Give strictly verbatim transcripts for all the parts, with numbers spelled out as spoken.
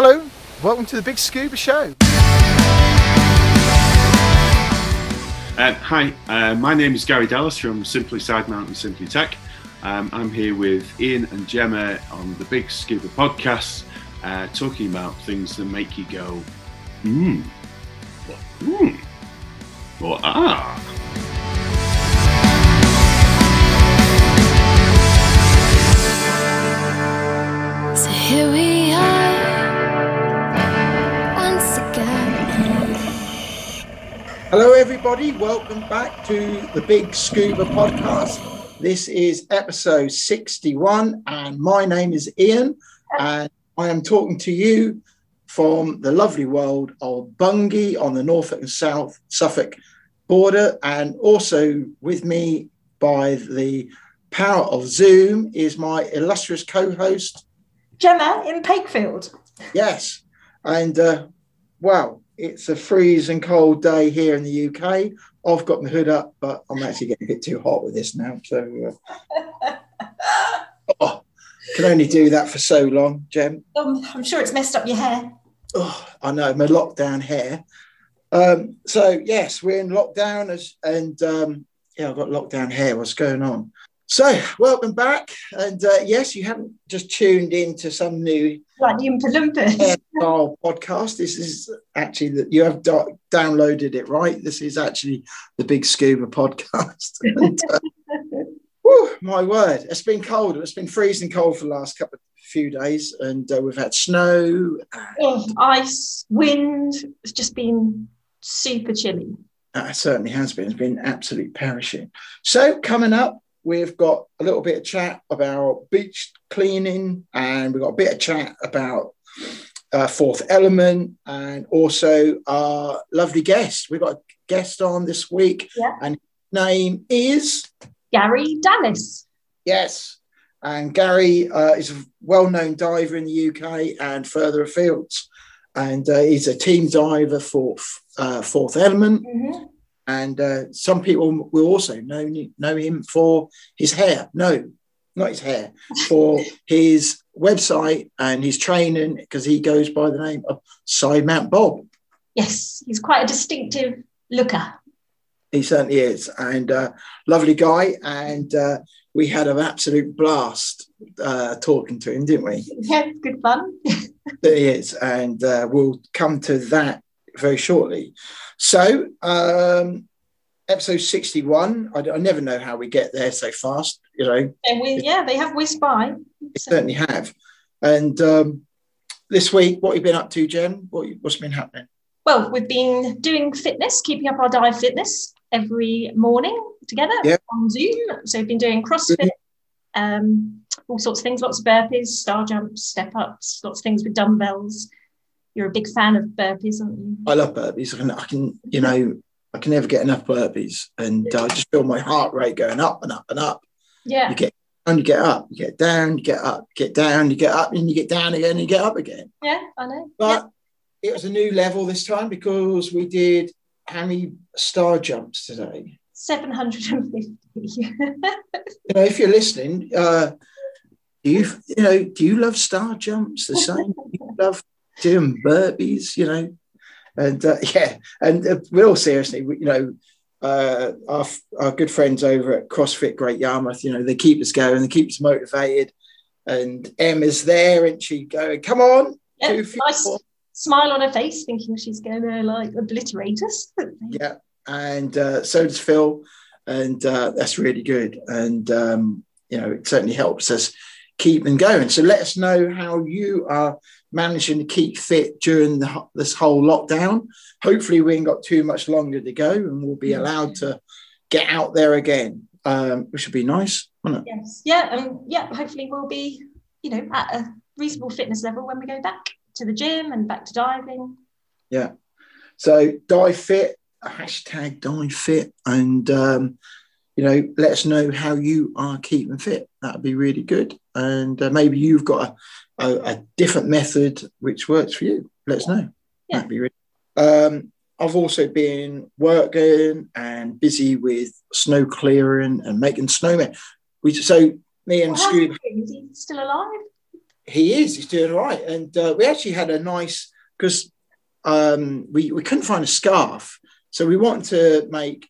Hello, welcome to the Big Scuba Show. Uh, hi, uh, my name is Garry Dallas from Simply Sidemount and Simply Tech. Um, I'm here with Ian and Gemma on the Big Scuba Podcast, uh, talking about things that make you go, mmm, or mmm, or ah. So here we are. Hello everybody, welcome back to the Big Scuba Podcast. This is episode sixty-one and my name is Ian and I am talking to you from the lovely world of Bungay on the Norfolk and South Suffolk border, and also with me by the power of Zoom is my illustrious co-host Gemma in Pakefield. Yes, and uh, wow. It's a freezing cold day here in the U K. I've got my hood up, but I'm actually getting a bit too hot with this now. So, uh, oh, can only do that for so long, Jem. Um, I'm sure it's messed up your hair. Oh, I know, my lockdown hair. Um, so, yes, we're in lockdown, as, and um, yeah, I've got lockdown hair. What's going on? So, welcome back. And uh, yes, you haven't just tuned in to some new like hairstyle podcast. This is actually that you have do- downloaded it, right? This is actually the Big Scuba Podcast. And, uh, whew, my word, it's been cold. It's been freezing cold for the last couple of few days, and uh, we've had snow, oh, ice, wind. It's just been super chilly. That certainly has been. It's been absolute perishing. So, coming up, we've got a little bit of chat about beach cleaning, and we've got a bit of chat about uh, Fourth Element, and also our lovely guest. We've got a guest on this week, yeah. And his name is Garry Dallas. Yes, and Garry uh, is a well-known diver in the U K and further afield, and uh, he's a team diver for uh, Fourth Element. Mm-hmm. And uh, some people will also know, know him for his hair. No, not his hair. For his website and his training, because he goes by the name of Sidemount Bob. Yes, he's quite a distinctive looker. He certainly is. And uh, lovely guy. And uh, we had an absolute blast uh, talking to him, didn't we? Yeah, good fun. There he is. And uh, we'll come to that very shortly. So um episode sixty-one, I, I never know how we get there so fast, you know. And we, yeah, they have whizzed by. They certainly have. And um this week, what have you been up to, Jen? What, what's been happening? Well, we've been doing fitness, keeping up our dive fitness every morning together, yep, on Zoom. So we've been doing CrossFit, um all sorts of things, lots of burpees, star jumps, step ups, lots of things with dumbbells. You're a big fan of burpees, aren't you? I love burpees. I can, I can you know, I can never get enough burpees, and I uh, just feel my heart rate going up and up and up. Yeah. You get down, you get up, you get down, you get up, you get down, you get up, and you get down again, and you get up again. Yeah, I know. But yeah, it was a new level this time because we did how many star jumps today? seven hundred fifty. You know, if you're listening, uh, do you, you know, do you love star jumps the same? Do you love doing burpees, you know, and uh, yeah, and uh, we're all seriously, we, you know, uh, our our good friends over at CrossFit Great Yarmouth, you know, they keep us going, they keep us motivated, and Em is there, and she going, come on, yeah, do nice four. Smile on her face, thinking she's going to like obliterate us. Yeah, and uh, so does Phil, and uh, that's really good, and um, you know, it certainly helps us keep them going. So let us know how you are managing to keep fit during the, this whole lockdown. Hopefully we ain't got too much longer to go and we'll be allowed to get out there again, um, which would be nice, wouldn't it? Yes, yeah, um, yeah, hopefully we'll be, you know, at a reasonable fitness level when we go back to the gym and back to diving. Yeah, so dive fit, hashtag dive fit, and um, you know, let us know how you are keeping fit. That would be really good. And uh, maybe you've got a, a, a different method which works for you. Let us know. Yeah. That'd be really. Um, I've also been working and busy with snow clearing and making snowmen. We so me and well, Scuba. Is he still alive? he is. He's doing all right. And uh, we actually had a nice, because um, we, we couldn't find a scarf. So we wanted to make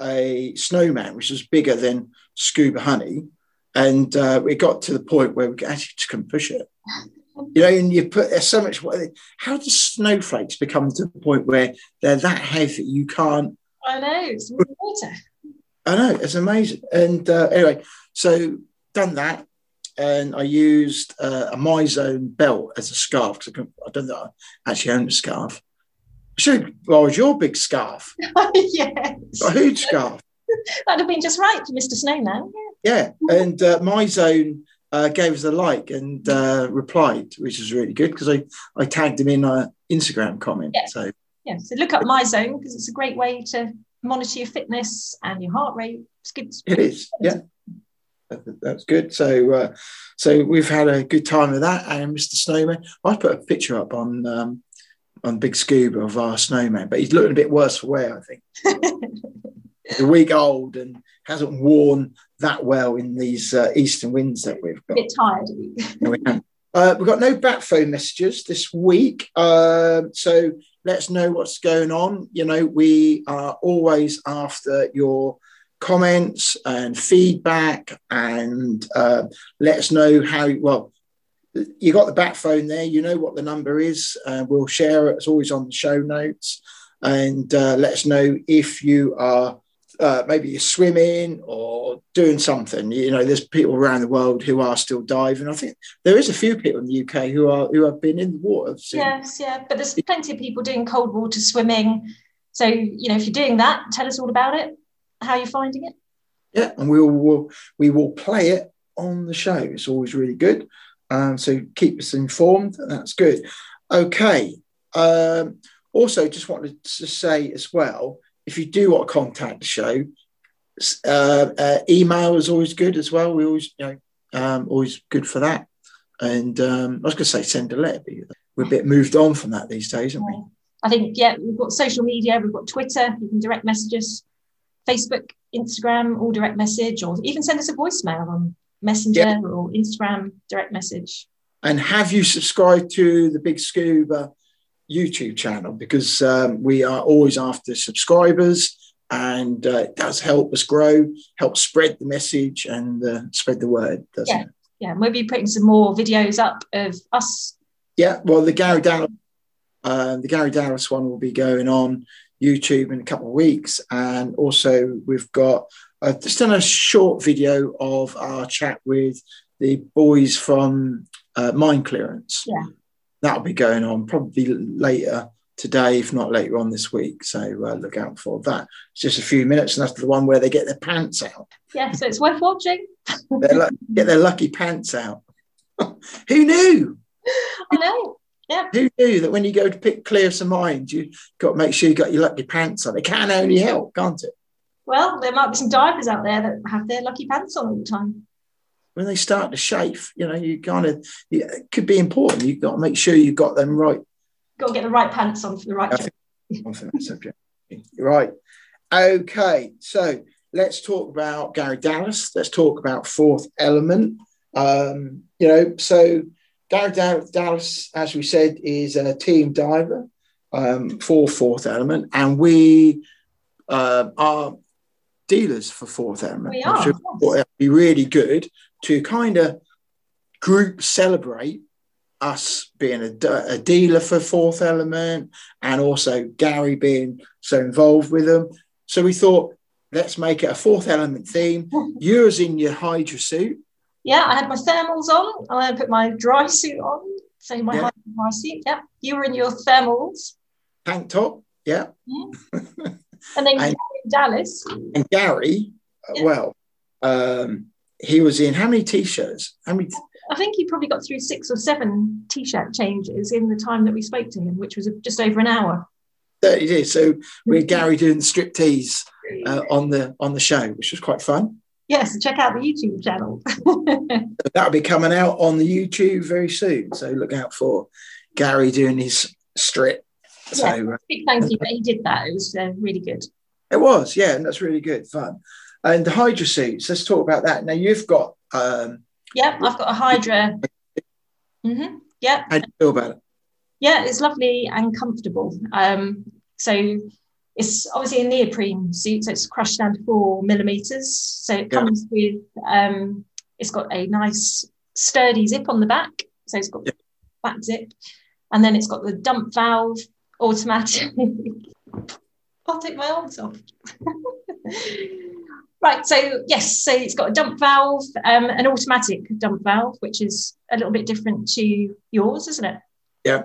a snowman, which was bigger than Scuba Honey. And uh, we got to the point where we actually just couldn't push it. You know, and you put, there's so much, how do snowflakes become to the point where they're that heavy you can't? I know, it's water. I know, it's amazing. And uh, anyway, so done that. And I used uh, a MyZone belt as a scarf because I, I don't know, I actually own a scarf. Should, well, it was your big scarf. Yes. A huge scarf. That'd have been just right for Mister Snowman. Yeah. Yeah. And uh, MyZone uh, gave us a like and uh, replied, which was really good because I, I tagged him in an Instagram comment. Yeah. So. Yeah. So look up MyZone because it's a great way to monitor your fitness and your heart rate. It's good. It is. Yeah. That's good. So, uh, so we've had a good time with that. And Mister Snowman, I put a picture up on um, on Big Scuba of our snowman, but he's looking a bit worse for wear, I think. He's a week old and hasn't worn that well in these uh, eastern winds that we've got. A bit tired. No, we haven't. Uh, we've got no back phone messages this week, uh, so let us know what's going on. You know, we are always after your comments and feedback, and uh, let us know how. Well, you got the back phone there, you know what the number is, uh, we'll share it. It's always on the show notes. And uh, let us know if you are uh, maybe you're swimming or doing something. You know, there's people around the world who are still diving. I think there is a few people in the U K who are who have been in the water. So. Yes, yeah, but there's plenty of people doing cold water swimming. So, you know, if you're doing that, tell us all about it. How are you finding it? Yeah, and we will we'll, we will play it on the show. It's always really good. Um, so keep us informed. And that's good. Okay. Um, also, just wanted to say as well, if you do want to contact the show, uh, uh, email is always good as well. We always, you know, um, always good for that. And um, I was going to say send a letter, but we're a bit moved on from that these days, aren't we? I think, yeah, we've got social media, we've got Twitter, you can direct message us. Facebook, Instagram, all direct message, or even send us a voicemail on Messenger yep. or Instagram direct message. And have you subscribed to the Big Scuba YouTube channel? Because um, we are always after subscribers, and uh, it does help us grow, help spread the message and uh, spread the word, doesn't yeah. it? Yeah, and we'll be putting some more videos up of us. Yeah, well, the Garry Dallas, uh, the Garry Dallas one will be going on YouTube in a couple of weeks, and also we've got uh, just done a short video of our chat with the boys from uh, Mind Clearance. Yeah, that'll be going on probably later today, if not later on this week, so uh, look out for that. It's just a few minutes, and that's the one where they get their pants out. Yeah, so it's worth watching. They're get their lucky pants out. Who knew? I know. Yeah. Who knew that when you go to pick clear some mind, you've got to make sure you've got your lucky pants on? It can only help, can't it? Well, there might be some divers out there that have their lucky pants on all the time. When they start to chafe, you know, you kind of, it could be important. You've got to make sure you've got them right. Got to get the right pants on for the right job. Right. Okay. So let's talk about Garry Dallas. Let's talk about Fourth Element. Um, you know, so. Garry Dallas, as we said, is a team diver um, for Fourth Element, and we uh, are dealers for Fourth Element. We are. It would be really good to kind of group celebrate us being a, a dealer for Fourth Element, and also Garry being so involved with them. So we thought, let's make it a Fourth Element theme. You're in your Hydra suit. Yeah, I had my thermals on. I put my dry suit on. So my yeah. dry suit, yeah. You were in your thermals. Tank top, yeah. yeah. And then and, Garry Dallas. And Garry, yeah. well, um, he was in how many T-shirts? How many? T- I think he probably got through six or seven T-shirt changes in the time that we spoke to him, which was just over an hour. thirty days. So we had Garry doing striptease uh, on the on the show, which was quite fun. Yes, check out the YouTube channel. That'll be coming out on the YouTube very soon. So look out for Garry doing his strip. So yeah, big thank you that he did that. It was uh, really good. It was, yeah, and that's really good fun. And the Hydra suits, let's talk about that. Now you've got... Um, yeah, I've got a Hydra. Mm-hmm. Yeah. How do you feel about it? Yeah, it's lovely and comfortable. Um, so it's obviously a neoprene suit, so it's crushed down to four millimetres. So it yeah. comes with, um, it's got a nice sturdy zip on the back. So it's got yeah. back zip. And then it's got the dump valve, automatic. I'll take my arms off. Right, so yes, so it's got a dump valve, um, an automatic dump valve, which is a little bit different to yours, isn't it? Yeah,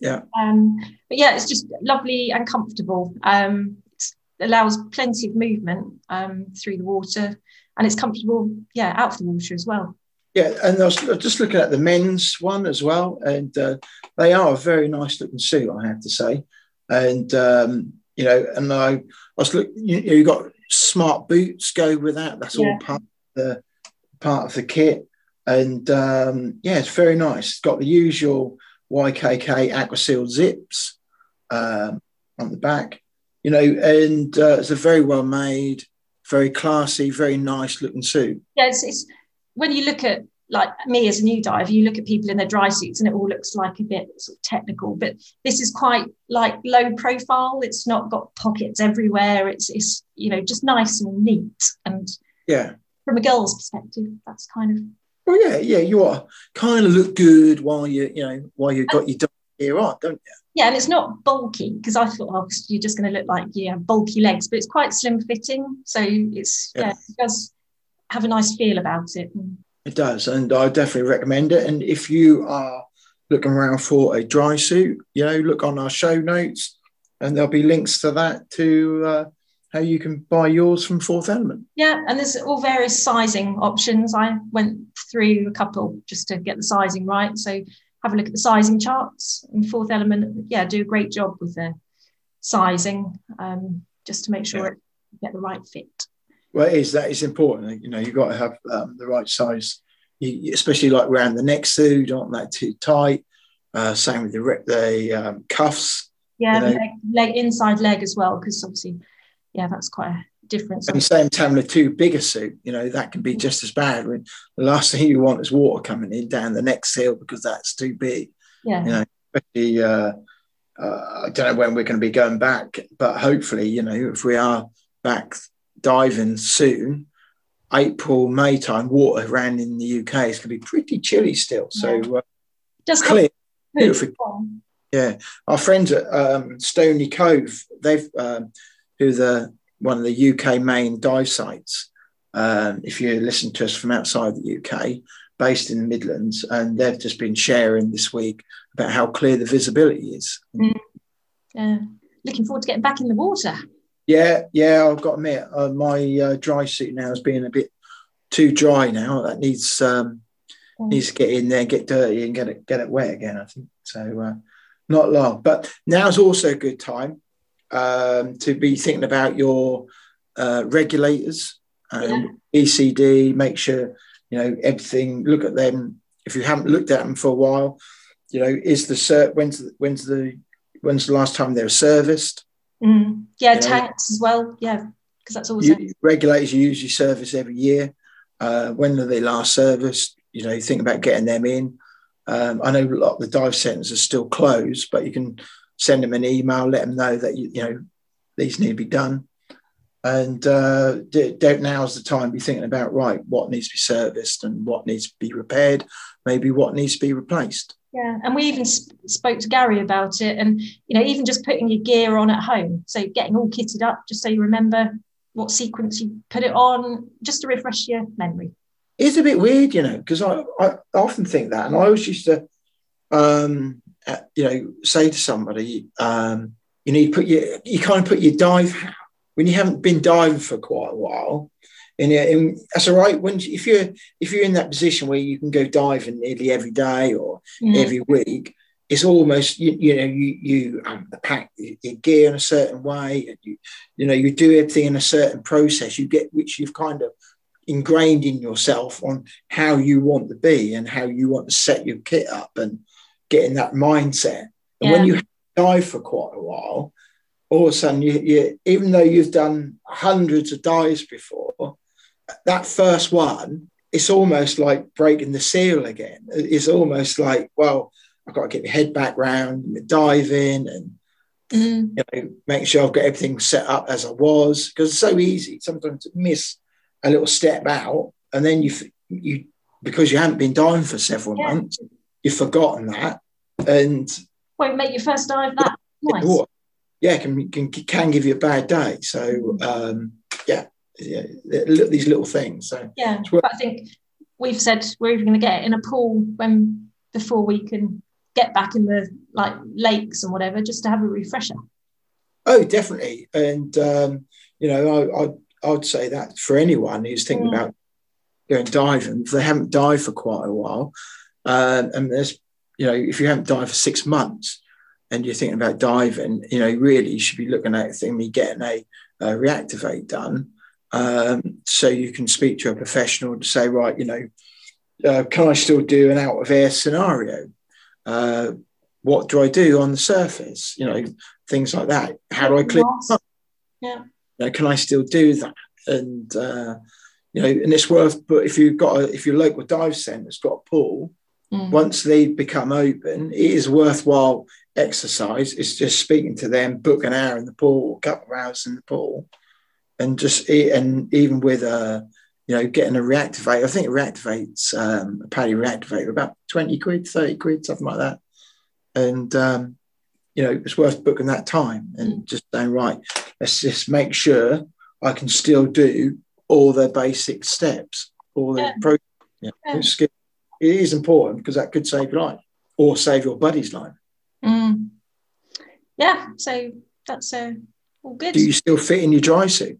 yeah. Um, but yeah, it's just lovely and comfortable. Um, it allows plenty of movement um, through the water, and it's comfortable, yeah, out of the water as well. Yeah, and I was just looking at the men's one as well, and uh, they are a very nice looking suit, I have to say. And, um, you know, and I, I was look, you, you got smart boots go with that. That's yeah. all part of the part of the kit. And um, yeah, it's very nice. It's got the usual Y K K Aquasil zips um, on the back, you know, and uh, it's a very well made, very classy, very nice looking suit. Yeah, it's, it's when you look at, like me as a new diver, you look at people in their dry suits and it all looks like a bit sort of technical, but this is quite like low profile. It's not got pockets everywhere. It's, it's you know, just nice and neat. And yeah, from a girl's perspective, that's kind of. Well, yeah, yeah, you are kind of look good while you, you know, while you've got your dive gear on, don't you? Yeah, and it's not bulky, because I thought, oh, you're just going to look like you have bulky legs, but it's quite slim fitting. So it's, yeah, yeah it does have a nice feel about it. It does, and I definitely recommend it. And if you are looking around for a dry suit, you know, look on our show notes, and there'll be links to that to uh, how you can buy yours from Fourth Element. Yeah, and there's all various sizing options. I went through a couple just to get the sizing right. So have a look at the sizing charts. And Fourth Element, yeah, do a great job with the sizing, um, just to make sure yeah. it, you get the right fit. Well, it is. That is important. You know, you've got to have um, the right size, you, especially like around the neck so you don't want that too tight. Uh, same with the, the um, cuffs. Yeah, you know. leg, leg, inside leg as well, because obviously, yeah, that's quite a difference. And same time with a too big a suit, you know, that can be just as bad. When the last thing you want is water coming in down the neck seal because that's too big. Yeah. You know, especially, uh, uh, I don't know when we're going to be going back, but hopefully, you know, if we are back diving soon, April, May time, water around in the U K is going to be pretty chilly still. So yeah. uh, just clear. Yeah, our friends at um, Stony Cove, they've um, who the one of the U K main dive sites. Um, if you listen to us from outside the U K, based in the Midlands, and they've just been sharing this week about how clear the visibility is. Mm. Uh, looking forward to getting back in the water. Yeah, yeah, I've got to admit, uh, my uh, dry suit now is being a bit too dry now. That needs um, mm. needs to get in there, get dirty and get it get it wet again, I think. So uh, not long. But now's also a good time um, to be thinking about your uh, regulators, um, yeah. E C D, make sure, you know, everything, look at them. If you haven't looked at them for a while, you know, is the cert, when's the, when's the, when's the last time they were serviced? Mm, yeah, you tanks know, as well. Yeah, because that's always you, regulators. You usually service every year. Uh, when are they last serviced? You know, you think about getting them in. Um, I know a lot of the dive centres are still closed, but you can send them an email, let them know that you, you know these need to be done. And uh, now's the time to be thinking about right what needs to be serviced and what needs to be repaired, maybe what needs to be replaced. Yeah, and we even sp- spoke to Garry about it, and you know, even just putting your gear on at home, so getting all kitted up, just so you remember what sequence you put it on, just to refresh your memory. It's a bit weird, you know, because I, I often think that, and I always used to, um, you know, say to somebody, um, you need to put your, you kind of put your dive when you haven't been diving for quite a while. And, and that's all right. When if you're if you're in that position where you can go diving nearly every day or mm. every week, it's almost you, you know you you um, pack your gear in a certain way, and you you know you do everything in a certain process. You get which you've kind of ingrained in yourself on how you want to be and how you want to set your kit up and get in that mindset. And yeah. when you dive for quite a while, all of a sudden you, you even though you've done hundreds of dives before. That first one it's almost like breaking the seal again. It's almost like, well, I've got to get my head back round, my diving, and mm. you know, make sure I've got everything set up as I was, because it's so easy sometimes to miss a little step out, and then you you because you haven't been diving for several yeah. months, you've forgotten that, and won't make your first dive that yeah, nice. Yeah, can can can give you a bad day. So um, yeah. Yeah, these little things. So yeah, but I think we've said we're even going to get in a pool when before we can get back in the like lakes and whatever, just to have a refresher. Oh, definitely, and um, you know, I, I I'd say that for anyone who's thinking mm. about going diving, if they haven't dived for quite a while, um, and there's you know, if you haven't dived for six months and you're thinking about diving, you know, really you should be looking at thinking getting a uh, reactivate done. Um, so you can speak to a professional to say, right, you know, uh, can I still do an out of air scenario? Uh, what do I do on the surface? You know, things like that. How do I clear up? Yeah. You know, can I still do that? And uh, you know, and it's worth. But if you've got, a, if your local dive centre's got a pool, mm-hmm. once they become open, it is worthwhile exercise. It's just speaking to them, book an hour in the pool, a couple of hours in the pool. And just and even with a you know getting a reactivate, I think it reactivates um, a paddy reactivator about twenty quid, thirty quid, something like that. And um, you know it's worth booking that time and just saying right, let's just make sure I can still do all the basic steps, all the yeah. pro. You know, yeah. It is important because that could save your life or save your buddy's life. Mm. Yeah, so that's a. All good. Do you still fit in your dry suit?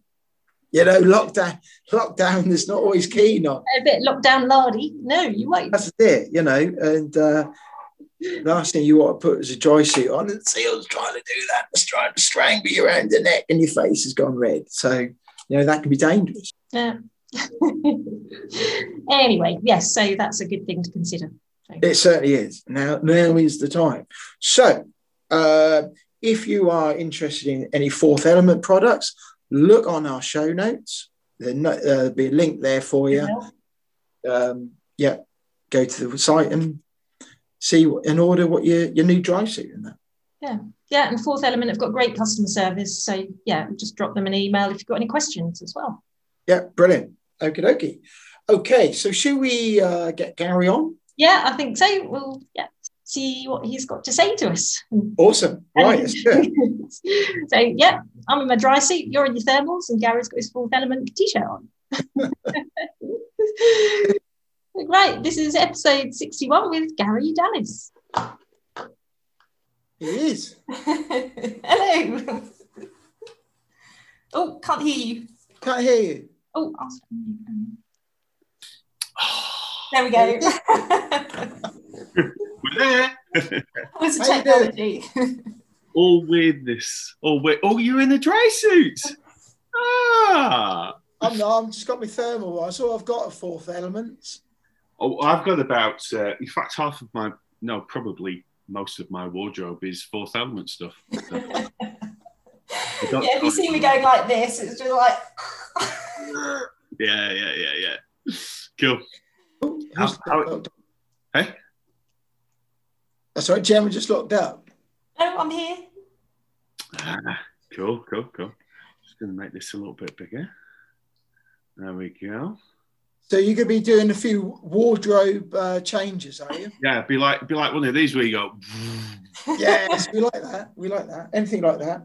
You know, lockdown, lockdown is not always keen on. A bit lockdown lardy. No, you won't. That's it, you know. And uh, last thing you want to put is a dry suit on. And the seal's trying to do that. It's trying to strangle you around the neck and your face has gone red. So, you know, that can be dangerous. Yeah. Anyway, yes, so that's a good thing to consider. Thanks. It certainly is. Now, now is the time. So, uh, if you are interested in any Fourth Element products, look on our show notes. There'll be a link there for you. Yeah. Um, yeah, go to the site and see and order what your, your new dry suit and that. Yeah, yeah, and Fourth Element have got great customer service. So, yeah, just drop them an email if you've got any questions as well. Yeah, brilliant. Okie dokie. Okay, so should we uh, get Garry on? Yeah, I think so. We'll, yeah. See what he's got to say to us. Awesome. Right, that's good. So, yeah, I'm in my dry suit, you're in your thermals, and Garry's got his Fourth Element t-shirt on. Right, this is episode sixty-one with Garry Dallas. It is. Hello. Oh, can't hear you. Can't hear you. Oh, I'll there we go. We're there. What's the technology? All weirdness. All weird. Oh, you're in a dry suit. Ah. I'm not. I've just got my thermal one. So I've got a Fourth Element. Oh, I've got about, uh, in fact, half of my, no, probably most of my wardrobe is Fourth Element stuff. So. Yeah, if you see me going like this, it's just like. yeah, yeah, yeah, yeah. Cool. Oh, how, how, hey? That's right, Jim, we just locked up. Oh, I'm here. Ah, cool, cool, cool. Just going to make this a little bit bigger. There we go. So you're going to be doing a few wardrobe uh, changes, are you? Yeah, be like be like one of these where you go. Yes, we like that. We like that. Anything like that.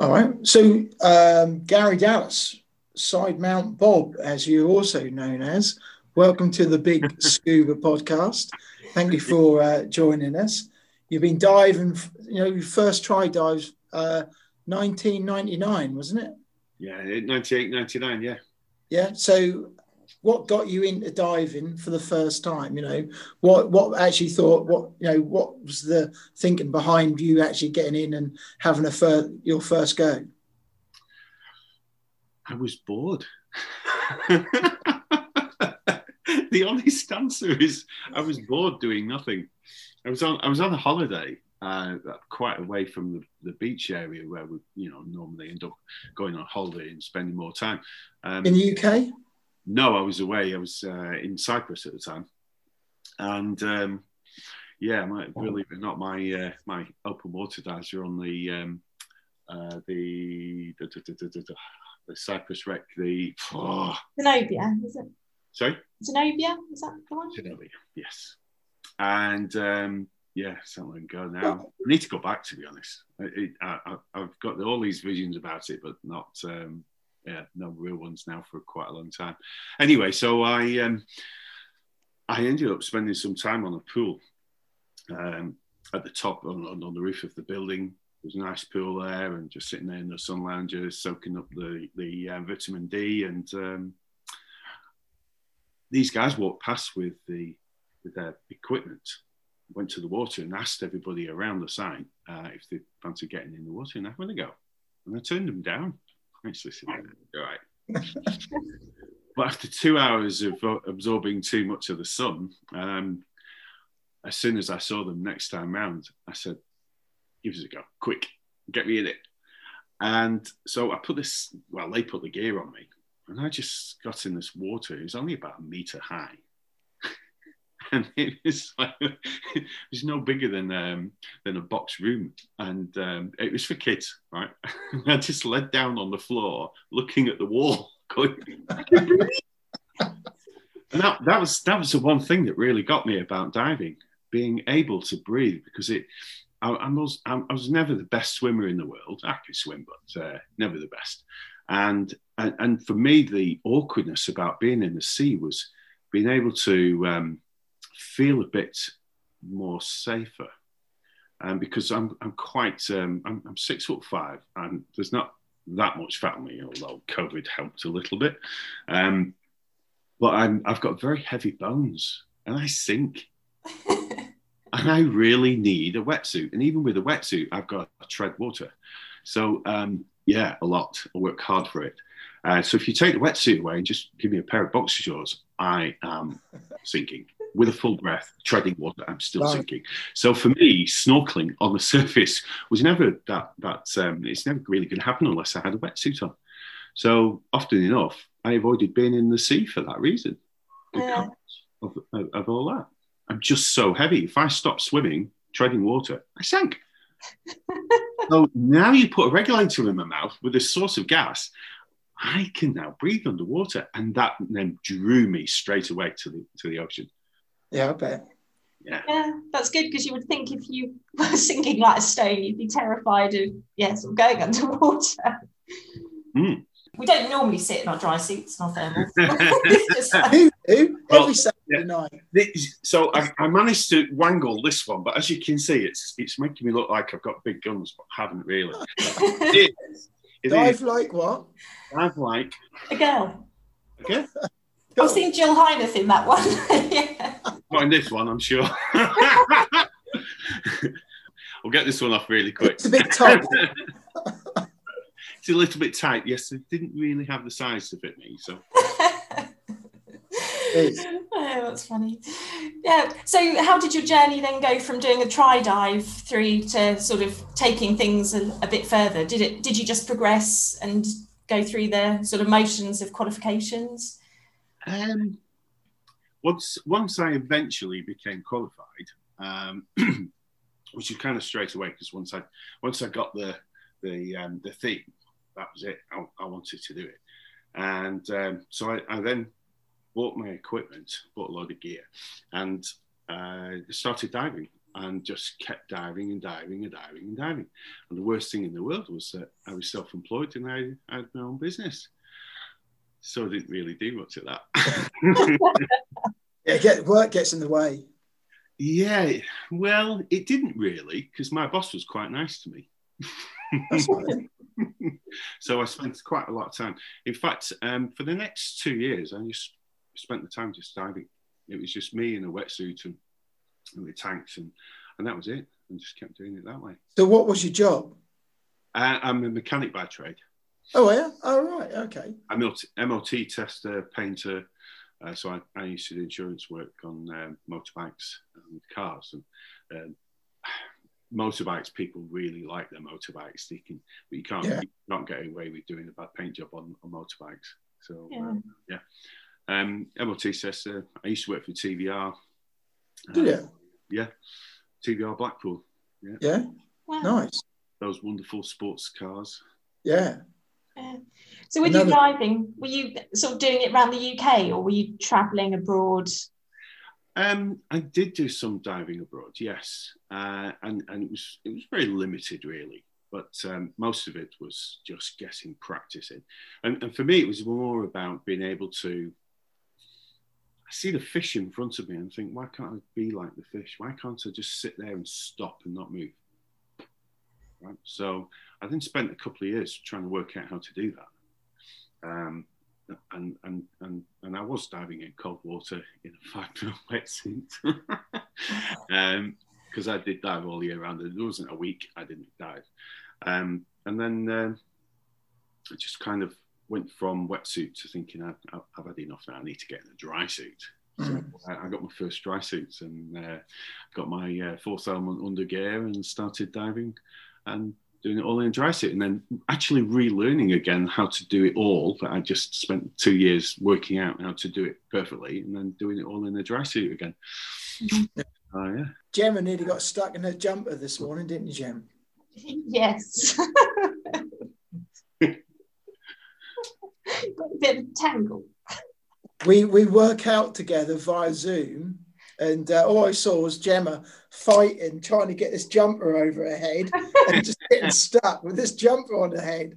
All right. So um, Garry Dallas, Sidemount Bob, as you're also known as. Welcome to the Big Scuba Podcast. Thank you for uh, joining us. You've been diving, you know, your first try dives, uh, nineteen ninety-nine, wasn't it? Yeah, ninety-eight, ninety-nine, yeah. Yeah, so what got you into diving for the first time, you know? What what actually thought, what, you know, what was the thinking behind you actually getting in and having a fir- your first go? I was bored. The honest answer is I was bored doing nothing. I was on I was on a holiday uh, quite away from the, the beach area where we you know normally end up going on holiday and spending more time. Um, in the U K? No, I was away. I was uh, in Cyprus at the time, and um, yeah, my, believe it or not, my uh, my open water dives were on the um, uh, the, the, the, the, the, the Cyprus wreck. The oh. Zenobia, is it? Sorry, Zenobia, is that the one? Zenobia, yes. And um, yeah, something go now. I need to go back, to be honest. It, it, I, I've got all these visions about it, but not. Um, Yeah, no real ones now for quite a long time. Anyway, so I um, I ended up spending some time on a pool um, at the top, on, on the roof of the building. There's a nice pool there, and just sitting there in the sun lounger, soaking up the, the uh, vitamin D. And um, these guys walked past with, the, with their equipment, went to the water and asked everybody around the site uh, if they fancied getting in the water and having a go. And I turned them down. Right. But after two hours of absorbing too much of the sun, um, as soon as I saw them next time round, I said, give us a go, quick, get me in it. And so I put this, well, they put the gear on me, and I just got in this water. It was only about a metre high. And it was, like, it was no bigger than um, than a box room. And um, it was for kids, right? I just led down on the floor, looking at the wall. Going, and that, that, was, that was the one thing that really got me about diving, being able to breathe. Because it, I, I, was, I, I was never the best swimmer in the world. I could swim, but uh, never the best. And, and, and for me, the awkwardness about being in the sea was being able to... Um, feel a bit more safer, and um, because I'm I'm quite um, I'm, I'm six foot five, and there's not that much fat on me, although COVID helped a little bit. Um, but I'm I've got very heavy bones, and I sink, and I really need a wetsuit. And even with a wetsuit, I've got to tread water. So um, yeah, a lot. I work hard for it. Uh, so if you take the wetsuit away and just give me a pair of boxer shorts, I am sinking. With a full breath, treading water, I'm still wow. sinking. So for me, snorkeling on the surface was never that, that um, it's never really going to happen unless I had a wetsuit on. So often enough, I avoided being in the sea for that reason. Yeah. Of, of, of all that. I'm just so heavy. If I stopped swimming, treading water, I sank. So now you put a regulator in my mouth with a source of gas, I can now breathe underwater. And that then drew me straight away to the, to the ocean. Yeah, I bet. Yeah, yeah, that's good, because you would think if you were sinking like a stone, you'd be terrified of, yeah, sort of going underwater. Mm. We don't normally sit in our dry suits, in our thermals. Who? Well, every Saturday yeah. night. This, so I, I managed to wangle this one, but as you can see, it's it's making me look like I've got big guns, but haven't really. it is, it Dive is. Like what? Dive like... A girl. A girl? I've seen Jill Hines in that one. yeah. Not in this one, I'm sure. I'll get this one off really quick. It's a bit tight. It's a little bit tight. Yes, it didn't really have the size to fit me. So. Oh, that's funny. Yeah. So how did your journey then go from doing a try dive through to sort of taking things a, a bit further? Did it? Did you just progress and go through the sort of motions of qualifications? Um, once once I eventually became qualified, um, which is kind of straight away, because once I once I got the the um, the theme, that was it. I, I wanted to do it, and um, so I, I then bought my equipment, bought a load of gear, and uh, started diving, and just kept diving and diving and diving and diving. And the worst thing in the world was that I was self-employed and I, I had my own business. So I didn't really do much of that. yeah, get, work gets in the way. Yeah, well, it didn't really, because my boss was quite nice to me. That's funny. So I spent quite a lot of time. In fact, um, for the next two years, I just spent the time just diving. It was just me in a wetsuit and, and the tanks, and, and that was it. And just kept doing it that way. So what was your job? Uh, I'm a mechanic by trade. Oh, yeah? Oh, right. Okay. I'm an M O T tester, painter. Uh, so I, I used to do insurance work on um, motorbikes and cars. And um, motorbikes, people really like their motorbikes. They can, but you can't, yeah. you can't get away with doing a bad paint job on, on motorbikes. So, yeah. Um, yeah. Um, M O T says, uh, I used to work for T V R. Uh, Did you? Yeah. T V R Blackpool. Yeah. Yeah? Wow. Nice. Those wonderful sports cars. Yeah. Uh, so with Another... you driving, were you sort of doing it around the U K or were you travelling abroad? Um, I did do some diving abroad, yes. Uh, and, and it was it was very limited, really. But um, most of it was just getting practice in. And, and for me, it was more about being able to see the fish in front of me and think, why can't I be like the fish? Why can't I just sit there and stop and not move? Right? So I then spent a couple of years trying to work out how to do that. Um, and, and, and, and I was diving in cold water in a five mil wetsuit. Because I did dive all year round. There wasn't a week I didn't dive. Um, and then um, I just kind of went from wetsuit to thinking, I've, I've had enough now, I need to get in a dry suit. So I, I got my first dry suits and uh, got my uh, Fourth Element undergear and started diving and doing it all in a dry suit. And then actually relearning again how to do it all. But I just spent two years working out how to do it perfectly and then doing it all in a dry suit again. Oh, yeah. Gemma nearly got stuck in her jumper this morning, didn't you, Gemma? Yes. Got a bit of a tangle. We, we work out together via Zoom, and uh, all I saw was Gemma fighting, trying to get this jumper over her head and just getting stuck with this jumper on her head.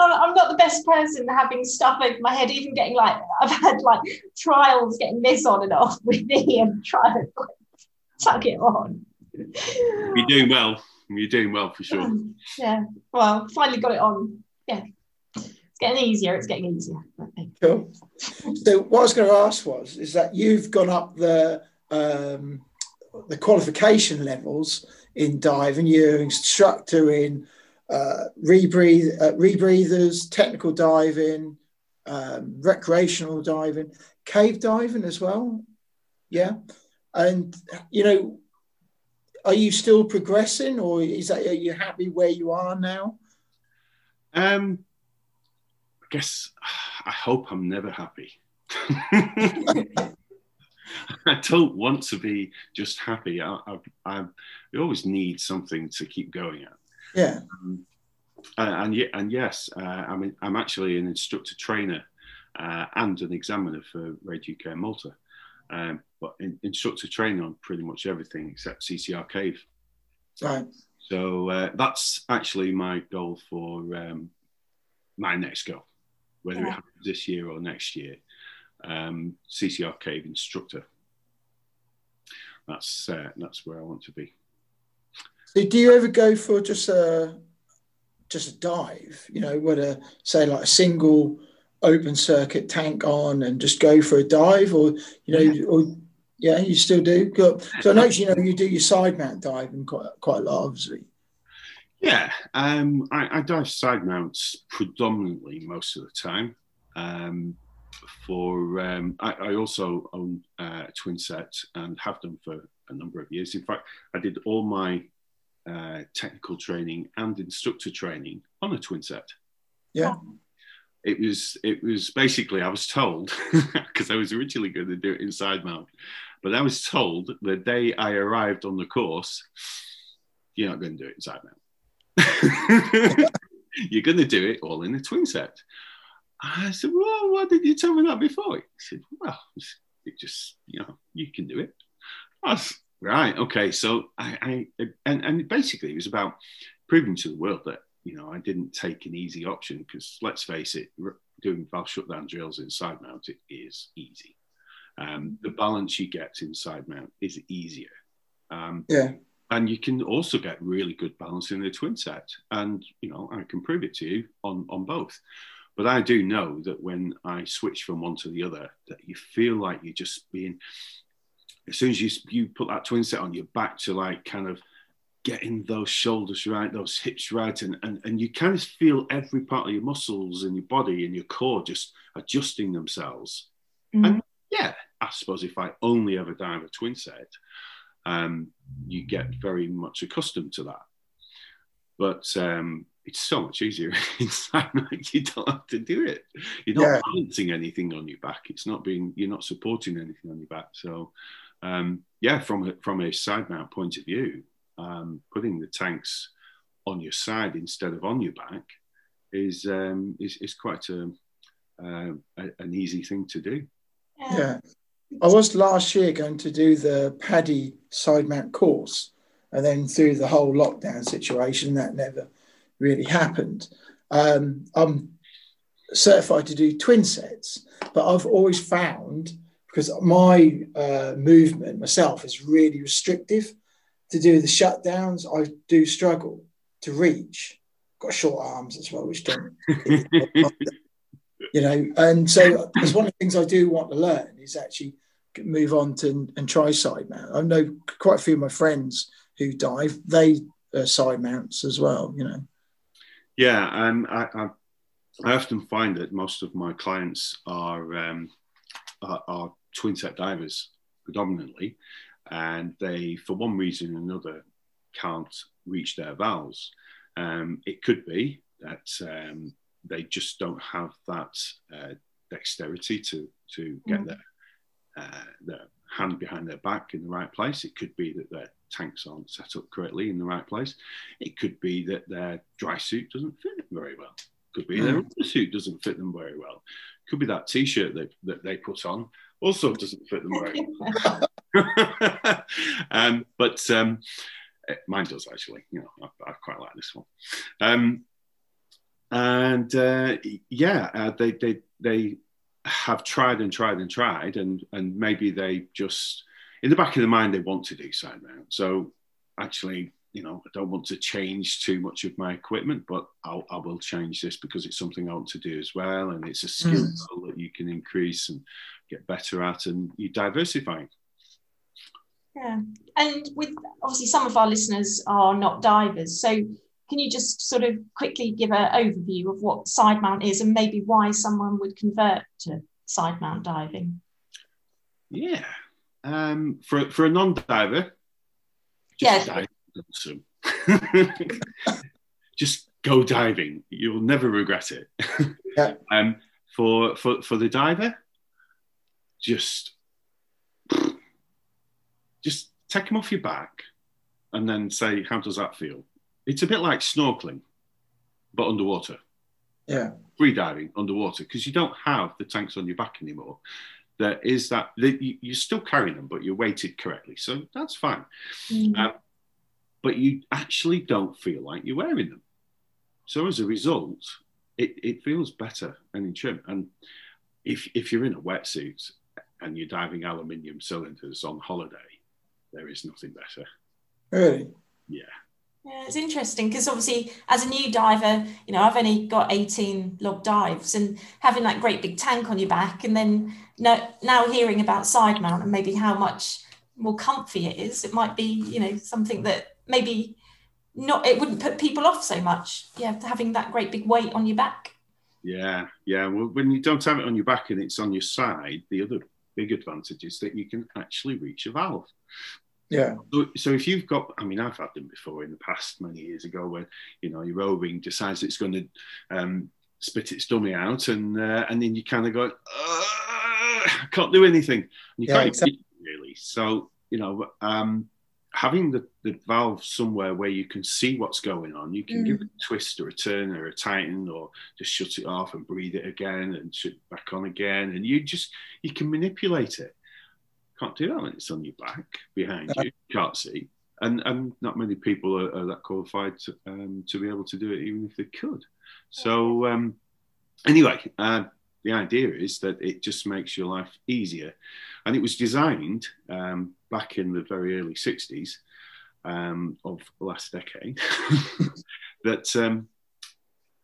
I'm not the best person having stuff over my head, even getting like, I've had like trials getting this on and off with me and trying to like, tuck it on. You're doing well. You're doing well for sure. Yeah. Well, finally got it on. Yeah. It's getting easier. It's getting easier. Cool. So what I was going to ask was, is that you've gone up the, um, the qualification levels in diving. You're an instructor in Uh, rebreathe, uh, rebreathers, technical diving, um, recreational diving, cave diving as well. Yeah. And, you know, are you still progressing or is that, are you happy where you are now? Um, I guess I hope I'm never happy. I don't want to be just happy. I, I, I, I always need something to keep going at. Yeah, um, and, and and yes, uh, I mean, I'm actually an instructor trainer uh, and an examiner for RAID U K Malta, um, but in, instructor trainer on pretty much everything except C C R cave. Right. So uh, that's actually my goal for um, my next goal, whether yeah. it happens this year or next year. Um, C C R cave instructor. That's uh, that's where I want to be. So do you ever go for just a just a dive, you know, with a, say, like a single open circuit tank on and just go for a dive or, you know, yeah. or yeah, you still do? Good. So I noticed, you know, you do your sidemount diving quite, quite a lot, obviously. Yeah, um, I, I dive sidemounts predominantly most of the time. Um, for um, I, I also own uh, a twin set and have done for a number of years. In fact, I did all my Uh, technical training and instructor training on a twin set. Yeah, it was it was basically I was told because I was originally going to do it in sidemount, but I was told the day I arrived on the course, you're not going to do it in sidemount. You're going to do it all in a twin set. I said, well, why did you tell me that before? He said, well, it just you know you can do it. I was, Right. Okay. So I, I and, and basically it was about proving to the world that, you know, I didn't take an easy option because let's face it, doing valve shutdown drills in sidemount, it is easy. Um, the balance you get in sidemount is easier. Um, yeah. And you can also get really good balance in the twin set. And, you know, I can prove it to you on, on both. But I do know that when I switch from one to the other, that you feel like you're just being... As soon as you, you put that twin set on, you're back to like kind of getting those shoulders right, those hips right, and, and, and you kind of feel every part of your muscles and your body and your core just adjusting themselves. Mm. And yeah, I suppose if I only ever dive a twin set, um, you get very much accustomed to that. But um, it's so much easier inside. Like, you don't have to do it. You're not yeah. balancing anything on your back. It's not being, you're not supporting anything on your back. So um, yeah, from a, from a side mount point of view, um, putting the tanks on your side instead of on your back is um, is, is quite a, uh, a, an easy thing to do. Yeah. yeah. I was last year going to do the Paddy side mount course, and then through the whole lockdown situation, that never really happened. Um, I'm certified to do twin sets, but I've always found, because my uh, movement myself is really restrictive, to do the shutdowns, I do struggle to reach. I've got short arms as well, which don't, you know, and so it's one of the things I do want to learn is actually move on to and try side mount. I know quite a few of my friends who dive, they uh, side mounts as well, you know. Yeah, and I, I, I often find that most of my clients are, um, are, are twin set divers predominantly, and they, for one reason or another, can't reach their valves. Um, it could be that um, they just don't have that uh, dexterity to, to get mm. their, uh, their hand behind their back in the right place. It could be that their tanks aren't set up correctly in the right place. It could be that their dry suit doesn't fit them very well. Could be mm. their undersuit doesn't fit them very well. Could be that t-shirt they, that they put on also doesn't fit them very well. um, but um, mine does actually. You know, I, I quite like this one. Um, and uh, yeah, uh, they they they have tried and tried and tried, and and maybe they just, in the back of the mind, they want to do side mount. So actually, you know, I don't want to change too much of my equipment, but I'll, I will change this because it's something I want to do as well. And it's a skill mm. that you can increase and get better at, and you're diversifying. Yeah. And with, obviously, some of our listeners are not divers. So can you just sort of quickly give an overview of what side mount is and maybe why someone would convert to side mount diving? Yeah. Um, for, for a non-diver, just yeah. dive. Just go diving. You'll never regret it. yeah. um, for, for, for the diver, just, just take them off your back and then say, how does that feel? It's a bit like snorkeling, but underwater. Yeah. Free diving underwater, because you don't have the tanks on your back anymore. There is that, you're still carrying them, but you're weighted correctly. So that's fine. Mm. Um, but you actually don't feel like you're wearing them. So as a result, it, it feels better and in trim. And if, if you're in a wetsuit and you're diving aluminium cylinders on holiday, there is nothing better. Really? Yeah. Yeah, it's interesting because obviously as a new diver, you know, I've only got eighteen log dives, and having that great big tank on your back, and then no, now hearing about side mount and maybe how much more comfy it is, it might be, you know, something that maybe not, it wouldn't put people off so much. Yeah, having that great big weight on your back. Yeah, yeah. Well, when you don't have it on your back and it's on your side, the other big advantage is that you can actually reach a valve. Yeah. So, so if you've got, I mean, I've had them before in the past, many years ago, where, you know, your O-ring decides it's going to um, spit its dummy out, and uh, and then you kind of go, I can't do anything. And you yeah, can't exactly. really. So, you know, um, having the, the valve somewhere where you can see what's going on, you can mm. give it a twist or a turn or a tighten, or just shut it off and breathe it again and shut it back on again. And you just, you can manipulate it. Can't do that when it's on your back, behind you, can't see. And and not many people are, are that qualified to, um, to be able to do it, even if they could. So um, anyway, uh, the idea is that it just makes your life easier. And it was designed um, back in the very early sixties um, of last decade, that um,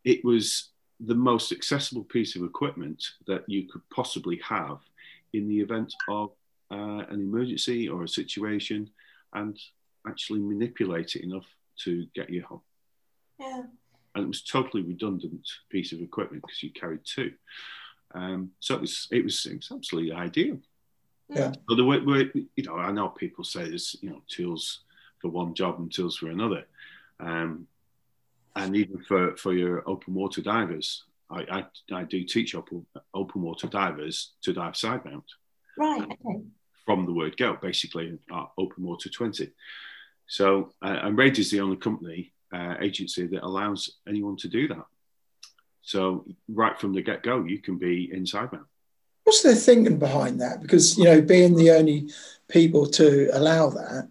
it was the most accessible piece of equipment that you could possibly have in the event of Uh, an emergency or a situation, and actually manipulate it enough to get you home. Yeah. And it was a totally redundant piece of equipment because you carried two. Um, so it was, it was it was absolutely ideal. Yeah. But the way, way, you know, I know people say there's, you know, tools for one job and tools for another. Um, And even for, for your open water divers, I, I, I do teach open, open water divers to dive sidemount. Right, okay. From the word go, basically, uh, open water twenty. So, uh, and RAID is the only company, uh, agency that allows anyone to do that. So right from the get-go, you can be in sidemount. What's the thinking behind that? Because, you know, being the only people to allow that,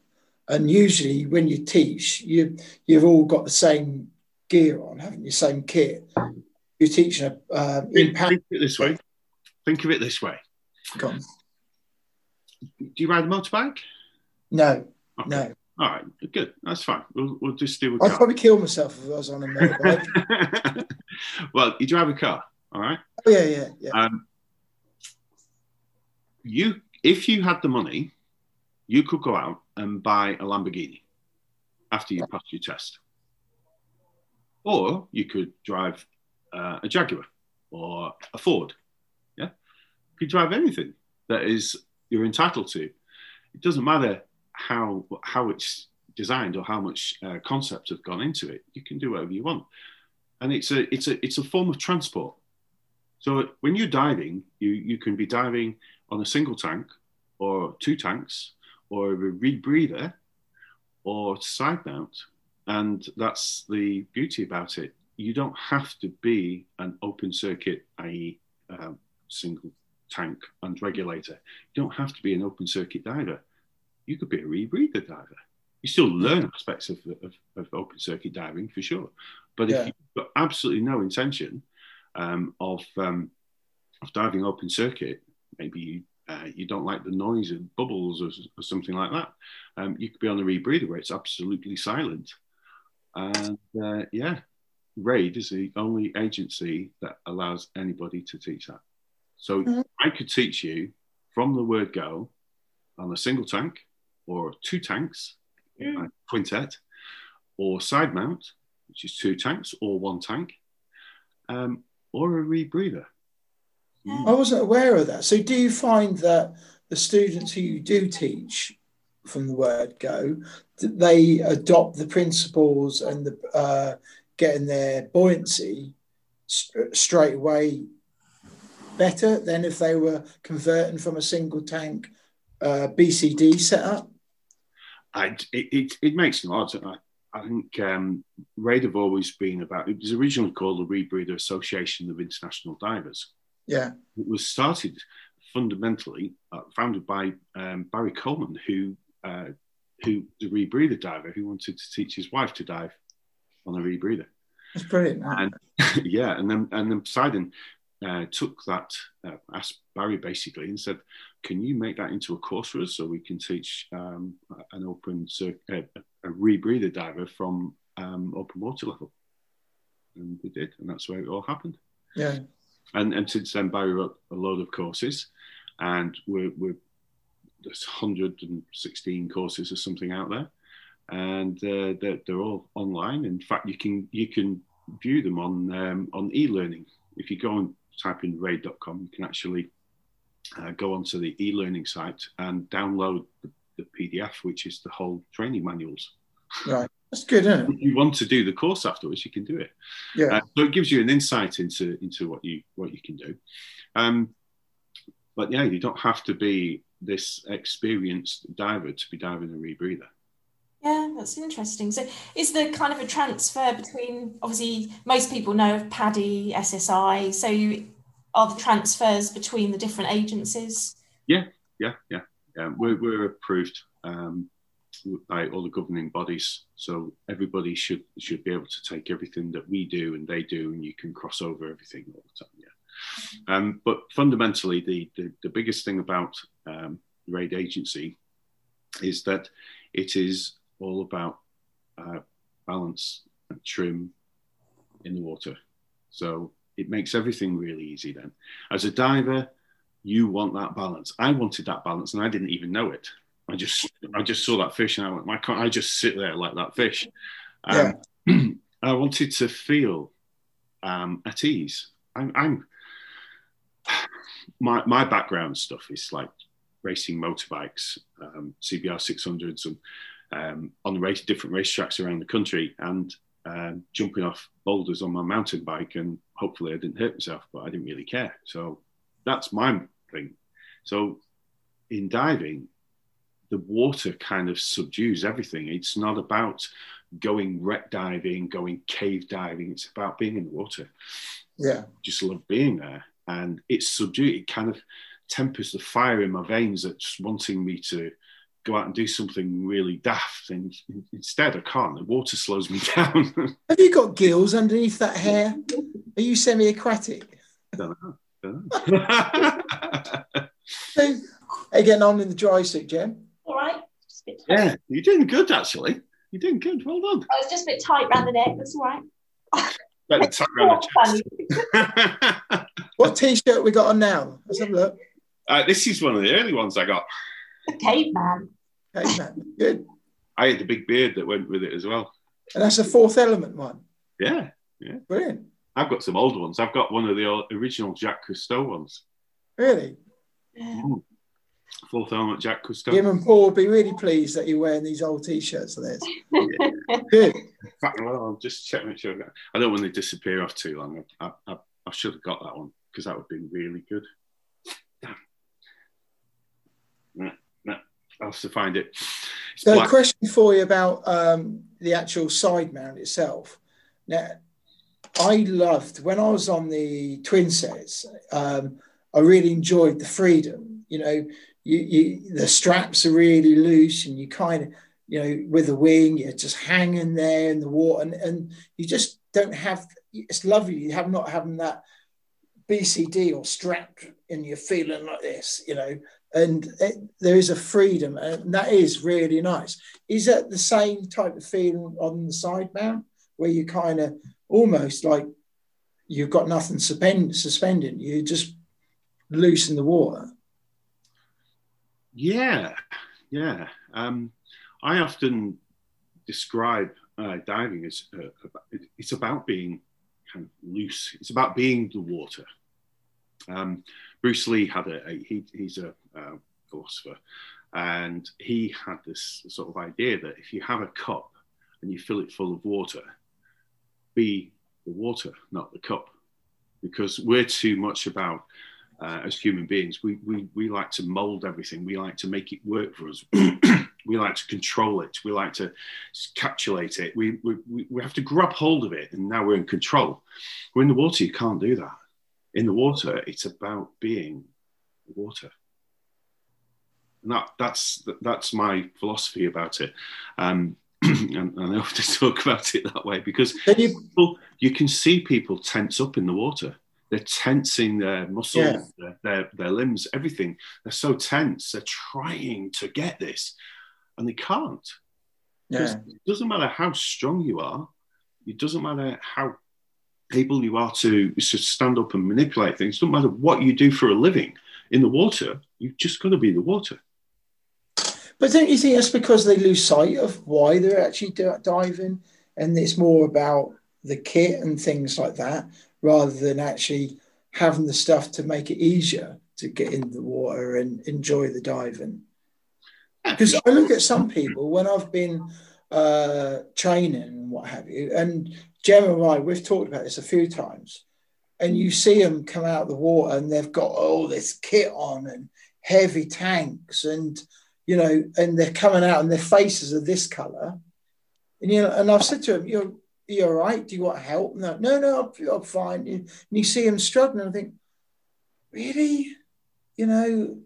and usually when you teach, you, you've all got the same gear on, haven't you? Same kit. You're teaching a... Uh, think, think of it this way. Think of it this way. Go on. Do you ride a motorbike? No, okay. No. All right, good. That's fine. We'll, we'll just do a car. I'd probably kill myself if I was on a motorbike. Well, you drive a car, all right? Oh, yeah, yeah, yeah. Um, you, if you had the money, you could go out and buy a Lamborghini after you yeah. pass your test. Or you could drive uh, a Jaguar or a Ford. Yeah, you could drive anything that is you're entitled to. It doesn't matter how how it's designed or how much uh, concepts have gone into it. You can do whatever you want, and it's a it's a it's a form of transport. So when you're diving, you you can be diving on a single tank, or two tanks, or a rebreather, or side mount, and that's the beauty about it. You don't have to be an open circuit, that is, um, single tank and regulator. You don't have to be an open circuit diver. You could be a rebreather diver. You still learn aspects of, of, of open circuit diving for sure. But yeah. if you've got absolutely no intention um, of um, of diving open circuit, maybe you, uh, you don't like the noise of bubbles or, or something like that, um, you could be on a rebreather where it's absolutely silent. And uh, yeah, RAID is the only agency that allows anybody to teach that. So mm-hmm. I could teach you from the word go on a single tank, or two tanks, mm. like quintet, or side mount, which is two tanks or one tank, um, or a rebreather. Mm. I wasn't aware of that. So do you find that the students who you do teach from the word go, they adopt the principles and the uh, getting their buoyancy st- straight away better than if they were converting from a single tank Uh, B C D setup? I, it, it, it makes no odds. I, I think um, RAID have always been about, it was originally called the Rebreather Association of International Divers. Yeah. It was started fundamentally, uh, founded by um, Barry Coleman, who, uh, who the rebreather diver, who wanted to teach his wife to dive on a rebreather. That's brilliant. And, yeah, and then, and then Poseidon Uh, took that, uh, asked Barry basically and said, can you make that into a course for us so we can teach um, an open, so uh, a rebreather diver from um, open water level? And they did, and that's where it all happened. Yeah. And and since then, Barry wrote a load of courses, and we're, we're there's one hundred sixteen courses or something out there, and uh, they're, they're all online. In fact, you can you can view them on um, on e-learning. If you go and type in raid dot com, you can actually uh, go onto the e-learning site and download the, the P D F, which is the whole training manuals. Right, that's good, isn't it? If you want to do the course afterwards, you can do it. Yeah. Uh, so it gives you an insight into into what you what you can do. Um, but yeah, you don't have to be this experienced diver to be diving a rebreather. Yeah, that's interesting. So is there kind of a transfer between, obviously, most people know of PADI, S S I, so you, are the transfers between the different agencies? Yeah, yeah, yeah. yeah. We're, we're approved um, by all the governing bodies, so everybody should should be able to take everything that we do and they do, and you can cross over everything all the time, yeah. Um, but fundamentally, the, the, the biggest thing about um, RAID Agency is that it is all about uh, balance and trim in the water. So it makes everything really easy then. As a diver, you want that balance. I wanted that balance and I didn't even know it. I just I just saw that fish and I went, why can't I just sit there like that fish? Um, yeah. I wanted to feel um, at ease. I'm, I'm my, my background stuff is like racing motorbikes, um, C B R six hundreds and Um, on race, different racetracks around the country, and uh, um, jumping off boulders on my mountain bike, and hopefully I didn't hurt myself, but I didn't really care. So that's my thing. So in diving, the water kind of subdues everything. It's not about going wreck diving, going cave diving. It's about being in the water. Yeah. Just love being there. And it's subdued. It kind of tempers the fire in my veins that's wanting me to go out and do something really daft. And instead, I can't. The water slows me down. Have you got gills underneath that hair? Are you semi-aquatic? I don't know. I don't know. So, again, I'm in the dry suit, Jen. All right. Just a bit tight. Yeah, you're doing good, actually. You're doing good. Well done. I was just a bit tight round the neck. That's all right. Better tight round the chest. What T-shirt we got on now? Let's have a look. Uh, this is one of the early ones I got. The caveman. Caveman. Good. I had the big beard that went with it as well. And that's a Fourth Element one. Yeah. Yeah. Brilliant. I've got some old ones. I've got one of the original Jacques Cousteau ones. Really? Mm. Fourth Element Jacques Cousteau. Jim and Paul will be really pleased that you're wearing these old T-shirts of theirs. Yeah. Good. In fact, well, I'll just check, make sure. I don't want to disappear off too long. I, I, I should have got that one because that would have been really good. Damn. Nah, nah, I'll have to find it. It's so, black. A question for you about um, the actual side mount itself. Now, I loved when I was on the twin sets. Um, I really enjoyed the freedom. You know, you, you the straps are really loose, and you kind of, you know, with the wing, you're just hanging there in the water, and, and you just don't have. It's lovely. You have not having that B C D or strap, and you're feeling like this. You know, and it, there is a freedom, and that is really nice. Is that the same type of feeling on the side mount where you kind of almost like you've got nothing suspend, suspended, you just loose in the water? Yeah, yeah. Um, I often describe uh, diving as uh, it's about being kind of loose. It's about being the water. Um, Bruce Lee had a, a he, he's a uh, philosopher, and he had this sort of idea that if you have a cup and you fill it full of water, be the water, not the cup, because we're too much about, uh, as human beings, we, we we like to mold everything. We like to make it work for us. We like to control it. We like to capsulate it. We, we, we have to grab hold of it, and now we're in control. We're in the water, you can't do that. In the water, it's about being the water. And that, that's, that's my philosophy about it. Um, And, and I often talk about it that way because people, you can see people tense up in the water. They're tensing their muscles, yeah. their, their, their limbs, everything. They're so tense. They're trying to get this, and they can't. Yeah. It doesn't matter how strong you are. It doesn't matter how able you are to, to stand up and manipulate things. It doesn't matter what you do for a living. In the water, you've just got to be the water. But don't you think that's because they lose sight of why they're actually diving, and it's more about the kit and things like that rather than actually having the stuff to make it easier to get in the water and enjoy the diving? Because I look at some people when I've been uh, training and what have you, and Jem and I, we've talked about this a few times, and you see them come out of the water and they've got all this kit on and heavy tanks and, you know, and they're coming out and their faces are this colour. And, you know, and I've said to him, you're, you're all right? Do you want help? And like, no, no, I'm, I'm fine. And you see him struggling. I think, really? You know,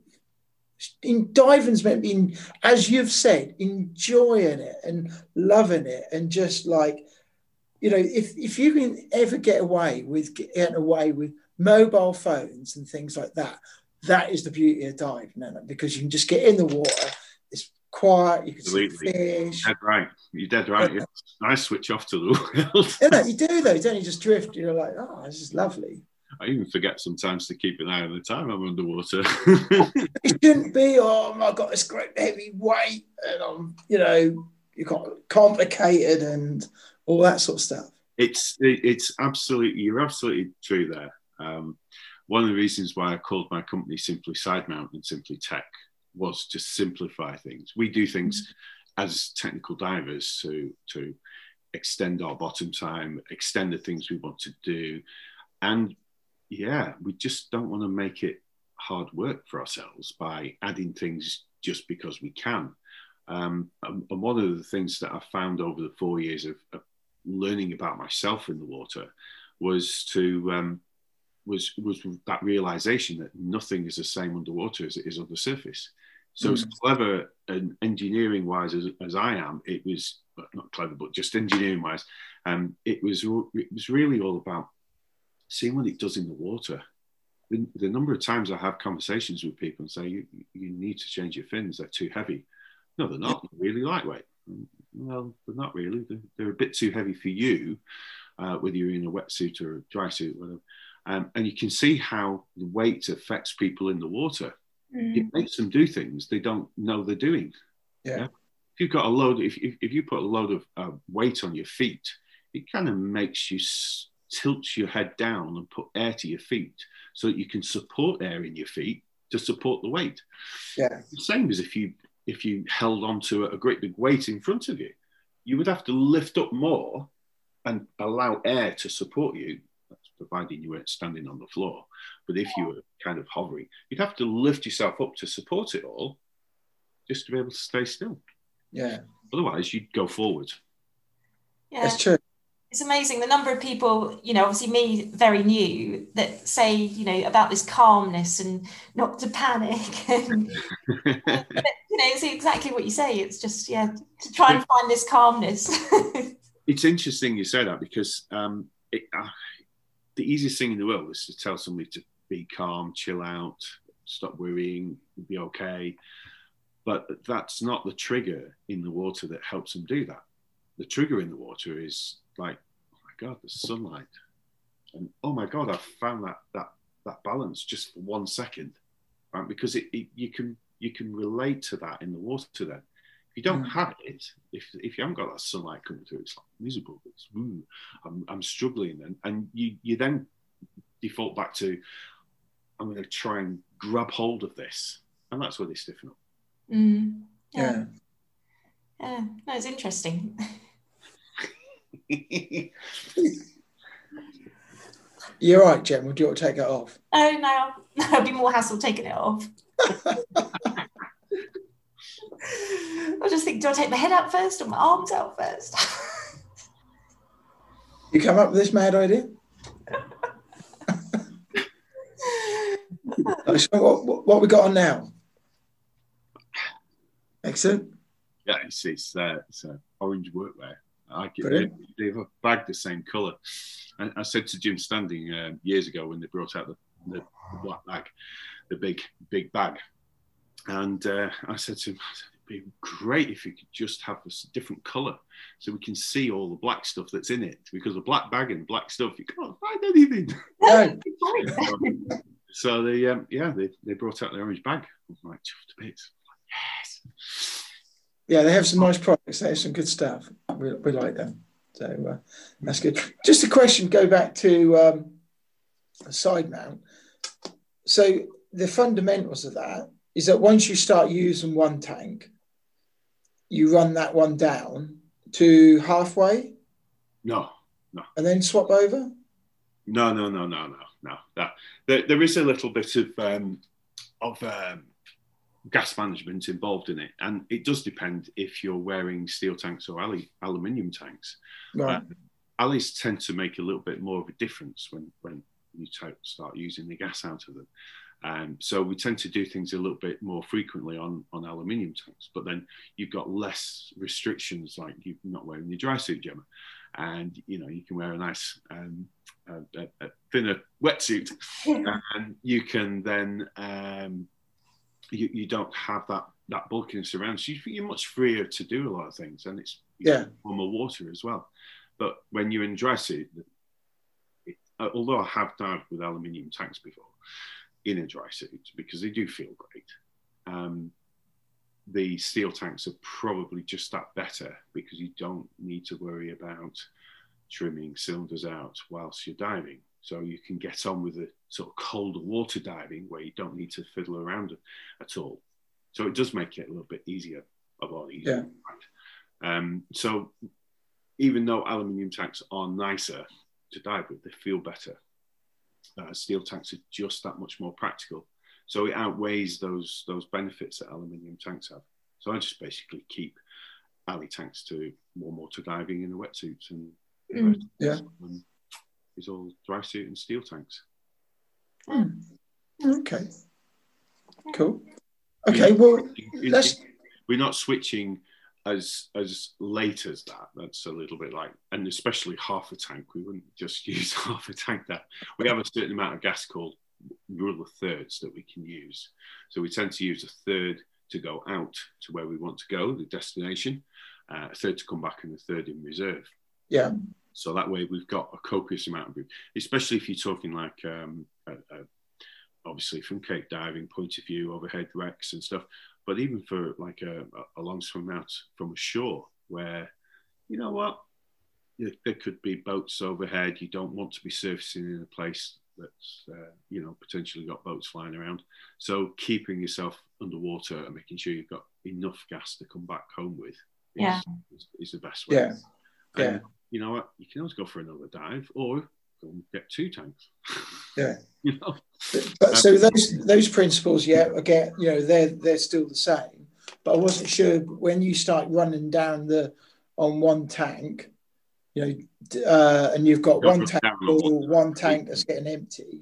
in diving's meant to be, as you've said, enjoying it and loving it. And just like, you know, if, if you can ever get away with getting away with mobile phones and things like that, that is the beauty of diving, isn't it? Because you can just get in the water. It's quiet. You can Absolutely. See fish. You're dead right. You're dead right. Yeah. I switch off to the world. You know, you do though, don't you? Just drift. You're like, oh, this is lovely. I even forget sometimes to keep an eye on the time I'm underwater. It shouldn't be. Oh, I've got this great heavy weight, and I'm, you know, you got complicated and all that sort of stuff. It's it's absolutely. You're absolutely true there. Um, One of the reasons why I called my company Simply Sidemount and Simply Tech was to simplify things. We do things mm-hmm. as technical divers to, to extend our bottom time, extend the things we want to do. And yeah, we just don't want to make it hard work for ourselves by adding things just because we can. Um, and, and one of the things that I found over the four years of, of learning about myself in the water was to um, was was that realization that nothing is the same underwater as it is on the surface. So as clever and engineering wise as, as I am, it was not clever, but just engineering wise, um, it was it was really all about seeing what it does in the water. The, the number of times I have conversations with people and say, you, you need to change your fins, they're too heavy. No, they're not, they're really lightweight. Well, they're not really, they're, they're a bit too heavy for you, uh, whether you're in a wetsuit or a dry suit, whatever. Um, and you can see how the weight affects people in the water. Mm. It makes them do things they don't know they're doing. Yeah. yeah? If you've got a load, if, if, if you put a load of uh, weight on your feet, it kind of makes you tilt your head down and put air to your feet so that you can support air in your feet to support the weight. Yeah. The same as if you if you held onto a, a great big weight in front of you, you would have to lift up more and allow air to support you. That's providing you weren't standing on the floor. But if you were kind of hovering, you'd have to lift yourself up to support it all just to be able to stay still. Yeah. Otherwise, you'd go forward. Yeah. That's true. It's amazing the number of people, you know, obviously me, very new, that say, you know, about this calmness and not to panic. And, but, you know, it's exactly what you say. It's just, yeah, to try and find this calmness. It's interesting you say that because um, it, uh, the easiest thing in the world is to tell somebody to be calm, chill out, stop worrying, be okay. But that's not the trigger in the water that helps them do that. The trigger in the water is like, oh my God, the sunlight. And oh my God, I found that that that balance just for one second, right? Because it, it you can you can relate to that in the water then. If you don't mm. have it, if if you haven't got that sunlight coming through, it's like miserable. It's ooh, I'm I'm struggling, and, and you you then default back to, I'm gonna try and grab hold of this. And that's where they stiffen up. Mm. Yeah. Yeah. Yeah. No, it's interesting. You're right, Jen. Would you want to take that off? Oh no, that'd be more hassle taking it off. I just think, do I take my head out first or my arms out first? You come up with this mad idea? So what, what, what we got on now? Excellent. Yeah, it's it's, uh, it's uh, orange workwear. I get, they, they've bagged the same colour. And I said to Jim Standing uh, years ago when they brought out the, the, the black bag, the big, big bag. And uh, I said to him, it'd be great if you could just have a different colour so we can see all the black stuff that's in it. Because the black bag and black stuff, you can't find anything. No. So they, um, yeah, they, they brought out the orange bag. I was like, chuffed a bit. Yes. Yeah, they have some nice products. They have some good stuff. We, we like them. So uh, that's good. Just a question, go back to um, Sidemount. So the fundamentals of that is that once you start using one tank, you run that one down to halfway? No, no. And then swap over? No, no, no, no, no, no. no. There, there is a little bit of... Um, of um, gas management involved in it, and it does depend if you're wearing steel tanks or alu aluminium tanks. Right. Uh, allies tend to make a little bit more of a difference when when you start using the gas out of them. Um, so we tend to do things a little bit more frequently on on aluminium tanks, but then you've got less restrictions, like you're not wearing your dry suit, Gemma, and you know you can wear a nice um, a, a, a thinner wetsuit, yeah. And you can then. Um, You, you don't have that that bulkiness around, so you, you're much freer to do a lot of things, and it's yeah warmer water as well. But when you're in dry suit, it, although I have dived with aluminium tanks before in a dry suit because they do feel great, um, the steel tanks are probably just that better because you don't need to worry about trimming cylinders out whilst you're diving. So you can get on with the sort of colder water diving where you don't need to fiddle around at all. So it does make it a little bit easier, a lot easier. Yeah. Um, so even though aluminium tanks are nicer to dive with, they feel better. Uh, steel tanks are just that much more practical. So it outweighs those those benefits that aluminium tanks have. So I just basically keep alley tanks to more water diving in the wetsuits, and mm, yeah, and it's all dry suit and steel tanks. Mm. Okay, cool. Okay, well, let's... we're not switching as as late as that. That's a little bit like, and especially half a tank. We wouldn't just use half a tank there. We have a certain amount of gas called rule of thirds that we can use. So we tend to use a third to go out to where we want to go, the destination, uh, a third to come back, and a third in reserve. Yeah. So that way we've got a copious amount of room, especially if you're talking like, um, a, a, obviously from cake diving point of view, overhead wrecks and stuff, but even for like a, a long swim out from ashore where, you know what, there could be boats overhead. You don't want to be surfacing in a place that's, uh, you know, potentially got boats flying around. So keeping yourself underwater and making sure you've got enough gas to come back home with is, yeah. is, is the best way. Yeah. And yeah. you know what, you can always go for another dive or go and get two tanks. Yeah. you know? But so those those principles, yeah, again, you know, they're they're still the same. But I wasn't sure when you start running down the on one tank, you know, uh, and you've got one tank or one tank that's getting empty.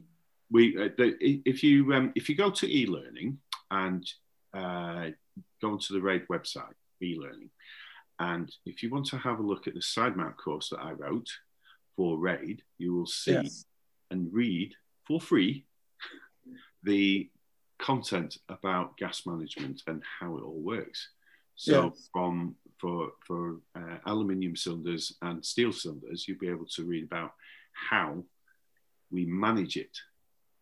We, uh, the, if you um, if you go to e-learning and uh, go onto the RAID website, e-learning, and if you want to have a look at the Sidemount course that I wrote for RAID, you will see yes. and read for free the content about gas management and how it all works. So yes. from for for uh, aluminium cylinders and steel cylinders, you'll be able to read about how we manage it.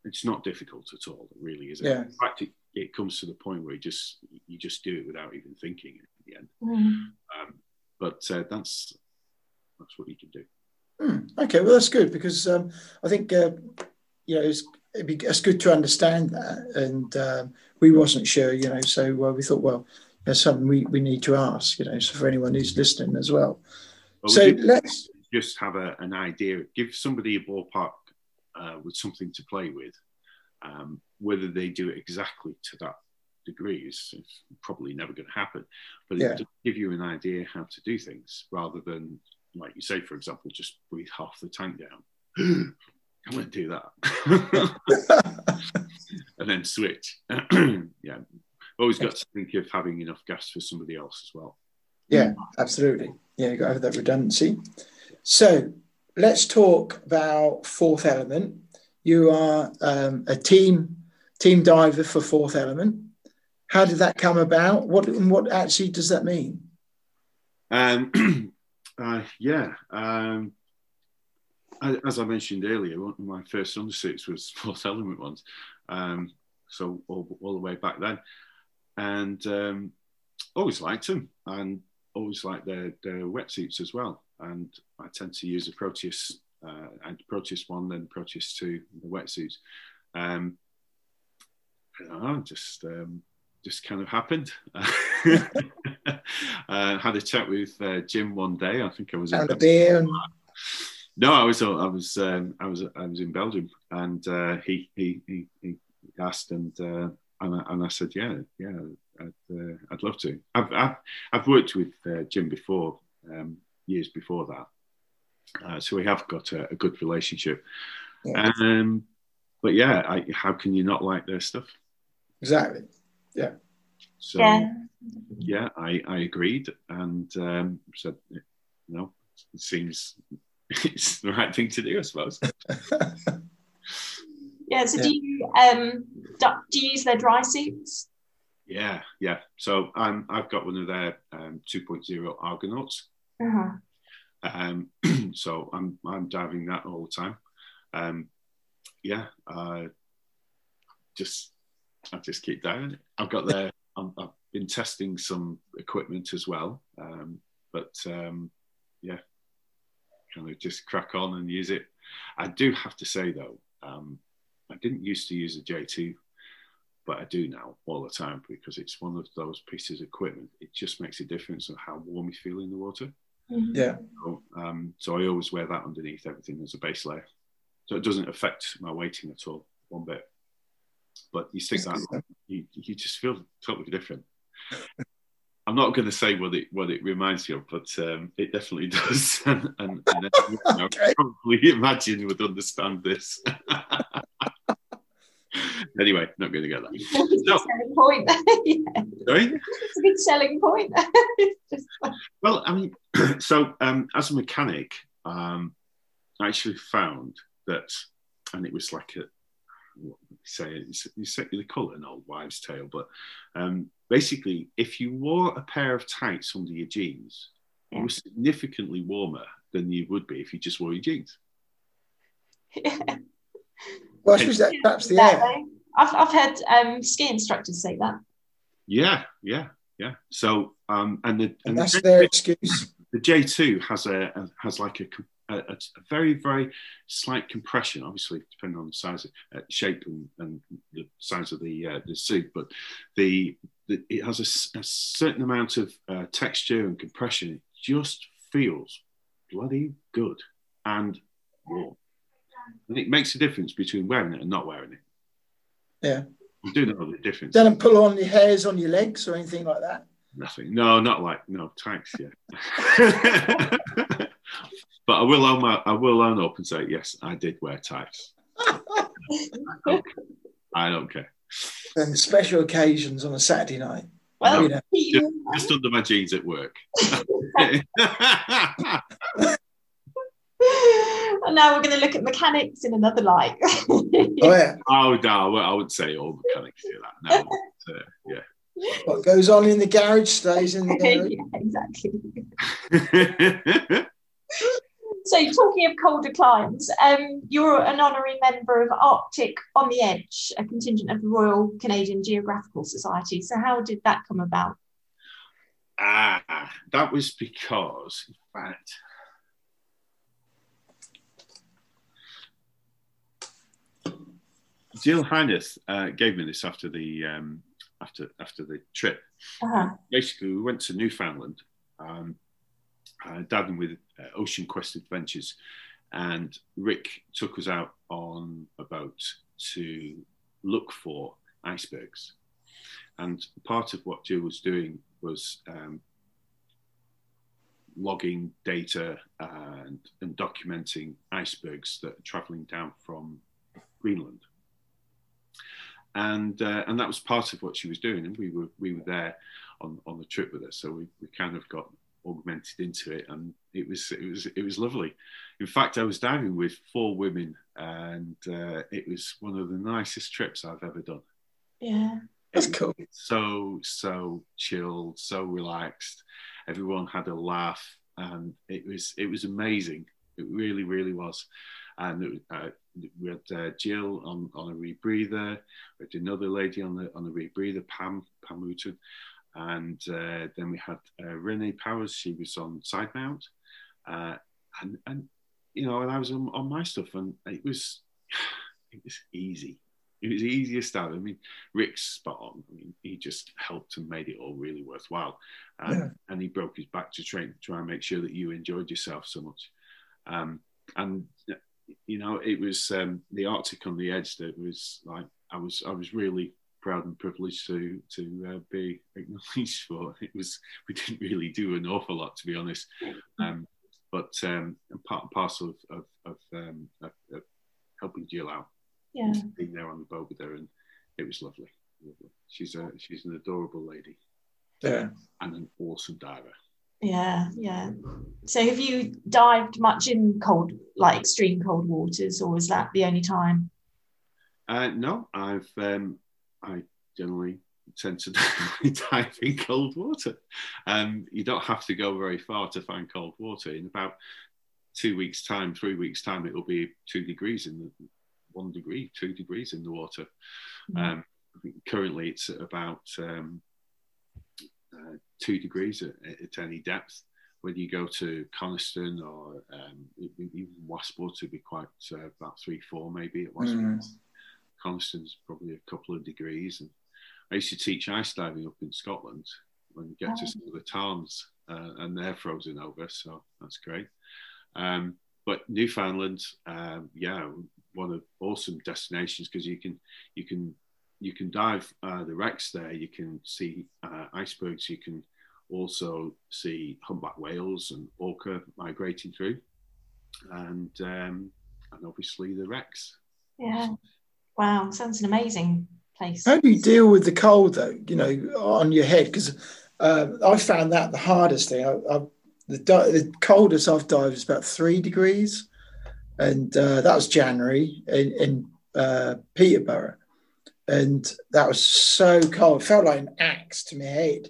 It's not difficult at all. It really isn't. Yeah. In fact, it, it comes to the point where you just you just do it without even thinking at the end. Mm. Um, but uh, that's that's what you can do. Mm. Okay, well that's good because um, I think uh, you know it's it'd be, it's good to understand that, and um, we wasn't sure, you know, so uh, we thought, well, that's something we, we need to ask, you know, so for anyone who's listening as well. well so we let's just have a, an idea, give somebody a ballpark uh, with something to play with. Um, whether they do it exactly to that degree is probably never going to happen, but yeah. it does give you an idea how to do things rather than, like you say, for example, just breathe half the tank down. I won't do that. And then switch. Yeah. Always got to think of having enough gas for somebody else as well. Yeah, absolutely. Yeah, you've got to have that redundancy. So let's talk about Fourth Element. You are um, a team team diver for Fourth Element. How did that come about? What and what actually does that mean? Um, uh, yeah. Um, as I mentioned earlier, one of my first undersuits was Fourth Element ones. Um, so all, all the way back then. And um, always liked them, and always liked their, their wetsuits as well. And I tend to use a Proteus, uh, and Proteus one, then Proteus two, the wetsuits. Um, I don't know, just um, just kind of happened. uh, had a chat with uh, Jim one day. I think I was in Belgium. No, I was I was um, I was I was in Belgium, and uh, he, he he he asked and. Uh, And I, and I said, yeah, yeah, I'd, uh, I'd love to. I've, I've, I've worked with uh, Jim before, um, years before that. Uh, so we have got a, a good relationship. Yeah. Um, but yeah, I, how can you not like their stuff? Exactly, yeah. So, yeah, yeah I, I agreed and um, said, you know, it seems it's the right thing to do, I suppose. Yeah, so yeah. do you um, do, do you use their dry suits? Yeah, yeah. So um, I've got one of their um, two point oh Argonauts. Uh-huh. Um, so I'm I'm diving that all the time. Um, yeah, uh, just I just keep diving. I've got their. I'm, I've been testing some equipment as well, um, but um, yeah, kind of just crack on and use it. I do have to say though. Um, I didn't used to use a J two, but I do now all the time because it's one of those pieces of equipment. It just makes a difference on how warm you feel in the water. Mm-hmm. Yeah. So, um, so I always wear that underneath everything as a base layer. So it doesn't affect my weighting at all, one bit. But you stick that on, you, you just feel totally different. I'm not going to say what it what it reminds you of, but um, it definitely does. and and, and you know, okay. Probably imagine would understand this. Anyway, not going to get that. That's a big selling point. Yeah. Sorry? It's a big selling point. Just... Well, I mean, so um, as a mechanic, um, I actually found that, and it was like a, what would you say, you say they call it an old wives' tale, but um, basically, if you wore a pair of tights under your jeans, yeah. you were significantly warmer than you would be if you just wore your jeans. Yeah. Well, I suppose that taps the air. I've I've had um, ski instructors say that. Yeah, yeah, yeah. So um, and the and, and that's the, their excuse. The J two has a, a has like a. A, a very, very slight compression, obviously, depending on the size, of, uh, shape, and, and the size of the uh, the suit. But the, the it has a, a certain amount of uh, texture and compression. It just feels bloody good and warm, and it makes a difference between wearing it and not wearing it. Yeah, you do know the difference. Doesn't pull on your hairs on your legs or anything like that. Nothing. No, not like no tights. Yeah. But I will own my, I will own up and say, yes, I did wear tights. I, don't I don't care. And special occasions on a Saturday night. Well, you know. just, just under my jeans at work. Well, now we're going to look at mechanics in another light. Oh, yeah. Oh, no, I would say all mechanics do that. No, uh, yeah. What goes on in the garage stays in the garage. Yeah, exactly. So, talking of colder climes, um, you're an honorary member of Arctic on the Edge, a contingent of the Royal Canadian Geographical Society. So, how did that come about? Ah, uh, that was because, in fact, Jill Hines uh, gave me this after the um, after after the trip. Uh-huh. Basically, we went to Newfoundland. Um, Uh, dabbing with uh, Ocean Quest Adventures, and Rick took us out on a boat to look for icebergs. And part of what Jill was doing was um, logging data and, and documenting icebergs that are traveling down from Greenland. And uh, and that was part of what she was doing, and we were we were there on on the trip with her, so we, we kind of got augmented into it, and it was it was it was lovely. In fact, I was diving with four women, and uh, it was one of the nicest trips I've ever done. Yeah, that's cool. So so chilled, so relaxed. Everyone had a laugh, and it was it was amazing. It really really was. And it was, uh, we had uh, Jill on on a rebreather. We had another lady on the on the rebreather, Pam Pam Upton. And uh, then we had uh, Renee Powers. She was on Sidemount, uh, and and you know, and I was on, on my stuff, and it was it was easy. It was the easiest out. I mean, Rick's spot on. I mean, he just helped and made it all really worthwhile. Um, yeah. And he broke his back to train, try and make sure that you enjoyed yourself so much. Um, and you know, it was um, the Arctic on the Edge that was like I was I was really. proud and privileged to to uh, be acknowledged for. It was we didn't really do an awful lot, to be honest, um, but um, part and parcel of of, of, um, of, of helping Jill out. Yeah, being there on the boat with her, and it was lovely. lovely. She's a she's an adorable lady. Yeah, and an awesome diver. Yeah, yeah. So have you dived much in cold, like extreme cold waters, or was that the only time? Uh, no, I've. Um, I generally tend to dive in cold water. Um, you don't have to go very far to find cold water. In about two weeks' time, three weeks' time, it'll be two degrees in the one degree, two degrees in the water. Um, I think currently, it's at about um, uh, two degrees at, at any depth. Whether you go to Coniston or um, even Wasport, it'd be quite uh, about three, four maybe at Wasport. Mm. Coniston's probably a couple of degrees, and I used to teach ice diving up in Scotland when you get oh. to some of the tarns uh, and they're frozen over, so that's great. Um, but Newfoundland, um, yeah, one of awesome destinations because you can you can you can dive uh, the wrecks there. You can see uh, icebergs. You can also see humpback whales and orca migrating through, and um, and obviously the wrecks. Yeah. Wow, sounds an amazing place. How do you deal with the cold though, you know, on your head? Because uh, I found that the hardest thing. I, I, the, the coldest I've dived is about three degrees. And uh, that was January in, in uh, Peterborough. And that was so cold. It felt like an axe to my head.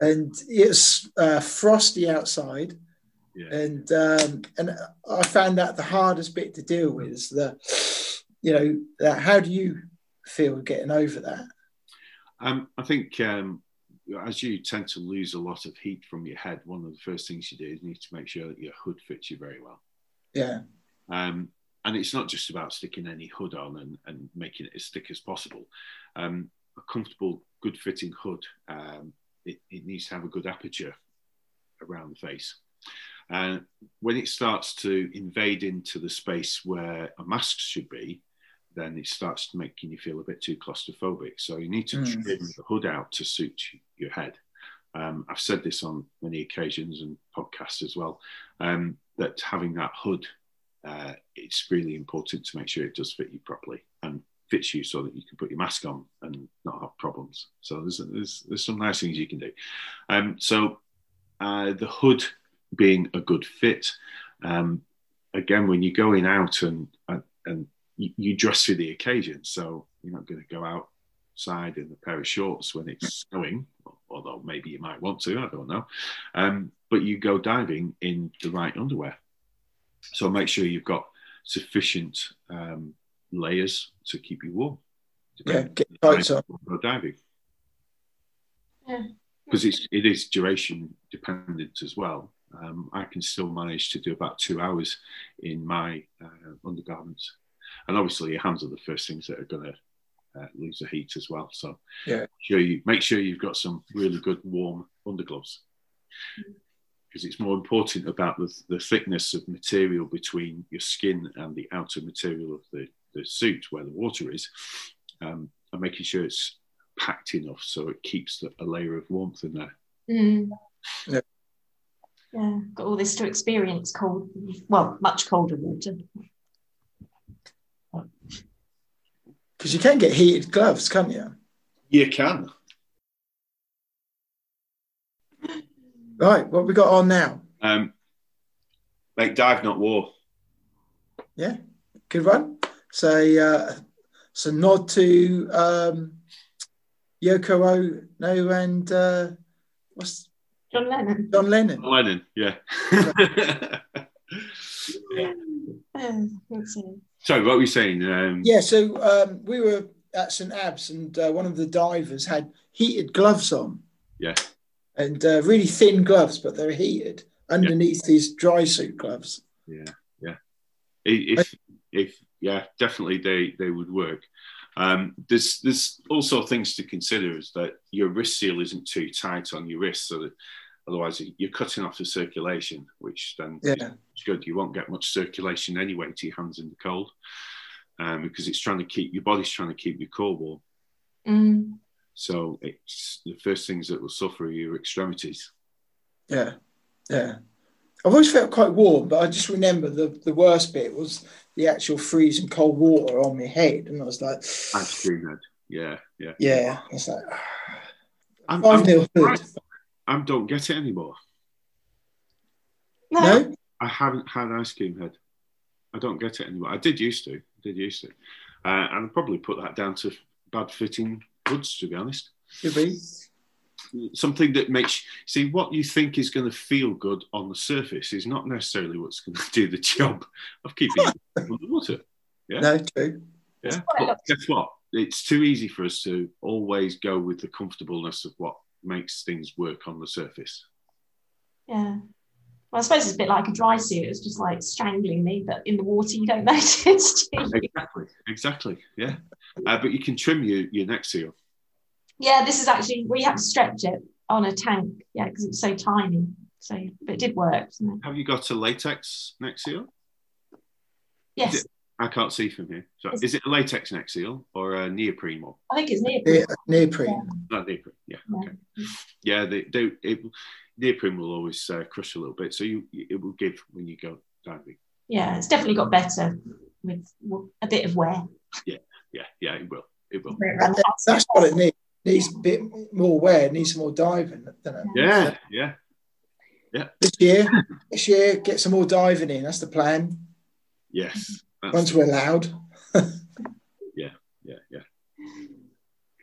And it was uh, frosty outside. Yeah. And, um, and I found that the hardest bit to deal with is the... You know, that, how do you feel getting over that? Um, I think um, as you tend to lose a lot of heat from your head, one of the first things you do is you need to make sure that your hood fits you very well. Yeah. Um, and it's not just about sticking any hood on and, and making it as thick as possible. Um, a comfortable, good-fitting hood, um, it, it needs to have a good aperture around the face. And uh, when it starts to invade into the space where a mask should be, then it starts making you feel a bit too claustrophobic. So you need to mm. trim the hood out to suit your head. Um, I've said this on many occasions and podcasts as well, um, that having that hood, uh, it's really important to make sure it does fit you properly and fits you so that you can put your mask on and not have problems. So there's, there's, there's some nice things you can do. Um, so uh, the hood being a good fit. Um, again, when you're going out and, and, and you dress for the occasion, so you're not going to go outside in a pair of shorts when it's snowing, although maybe you might want to, I don't know. Um, but you go diving in the right underwear. So make sure you've got sufficient um, layers to keep you warm. Yeah, get tights up. Go diving. Yeah. Because it's, it is duration dependent as well. Um, I can still manage to do about two hours in my uh, undergarments. And obviously your hands are the first things that are going to uh, lose the heat as well. So yeah. sure you, make sure you've got some really good warm undergloves, because it's more important about the, the thickness of material between your skin and the outer material of the, the suit where the water is, um, and making sure it's packed enough so it keeps the, a layer of warmth in there. Mm. Yeah. Yeah, got all this to experience cold, well, much colder water. Because you can get heated gloves, can't you? You can. Right, what have we got on now? Um, make dive, not war. Yeah, good one. So, uh, so nod to um, Yoko Ono and uh, what's... John Lennon. John Lennon. John Lennon, yeah. yeah. Sorry, what were you saying? Um, yeah, so um, we were at Saint Abbs and uh, one of the divers had heated gloves on. Yeah. And uh, really thin gloves, but they're heated underneath yeah. these dry suit gloves. Yeah, yeah. If, if yeah, definitely they, they would work. Um, there's, there's also things to consider is that your wrist seal isn't too tight on your wrist, so that otherwise you're cutting off the circulation, which then yeah. is good. You won't get much circulation anyway to your hands in the cold, um, because it's trying to keep your body's trying to keep your core warm. Mm. So it's the first things that will suffer are your extremities. Yeah, yeah. I've always felt quite warm, but I just remember the, the worst bit was the actual freezing cold water on my head. And I was like... That's true, Ned. Yeah, yeah. Yeah. I was like... I'm, I'm, I don't get it anymore. No. no? I haven't had ice cream head. I don't get it anymore. I did used to. I did used to. Uh, and I'd probably put that down to bad-fitting hoods, to be honest. Could be. Something that makes see what you think is going to feel good on the surface is not necessarily what's going to do the job of keeping it under the water. Yeah, no, true. Yeah, but guess what? It's too easy for us to always go with the comfortableness of what makes things work on the surface. Yeah, well, I suppose it's a bit like a dry suit. It's just like strangling me, but in the water you don't notice. Do you? Exactly, exactly. Yeah, uh, but you can trim your your neck seal. Yeah, this is actually, we have to stretch it. on a tank, yeah, because it's so tiny. So, but it did work. It? Have you got a latex neck seal? Yes. It, I can't see from here. So, is it a latex neck seal or a neoprene one? I think it's neoprene. Yeah, neoprene. Yeah. No, neoprene. Yeah. Yeah. Okay. Yeah, they do. Neoprene will always uh, crush a little bit, so you it will give when you go diving. Yeah, it's definitely got better with a bit of wear. Yeah, yeah, yeah. It will. It will. That's what it needs. It needs a bit more wear. It needs some more diving. Than it. Yeah, so, yeah. Yeah. This year, this year, get some more diving in. That's the plan. Yes. Once we're allowed. Yeah, yeah, yeah.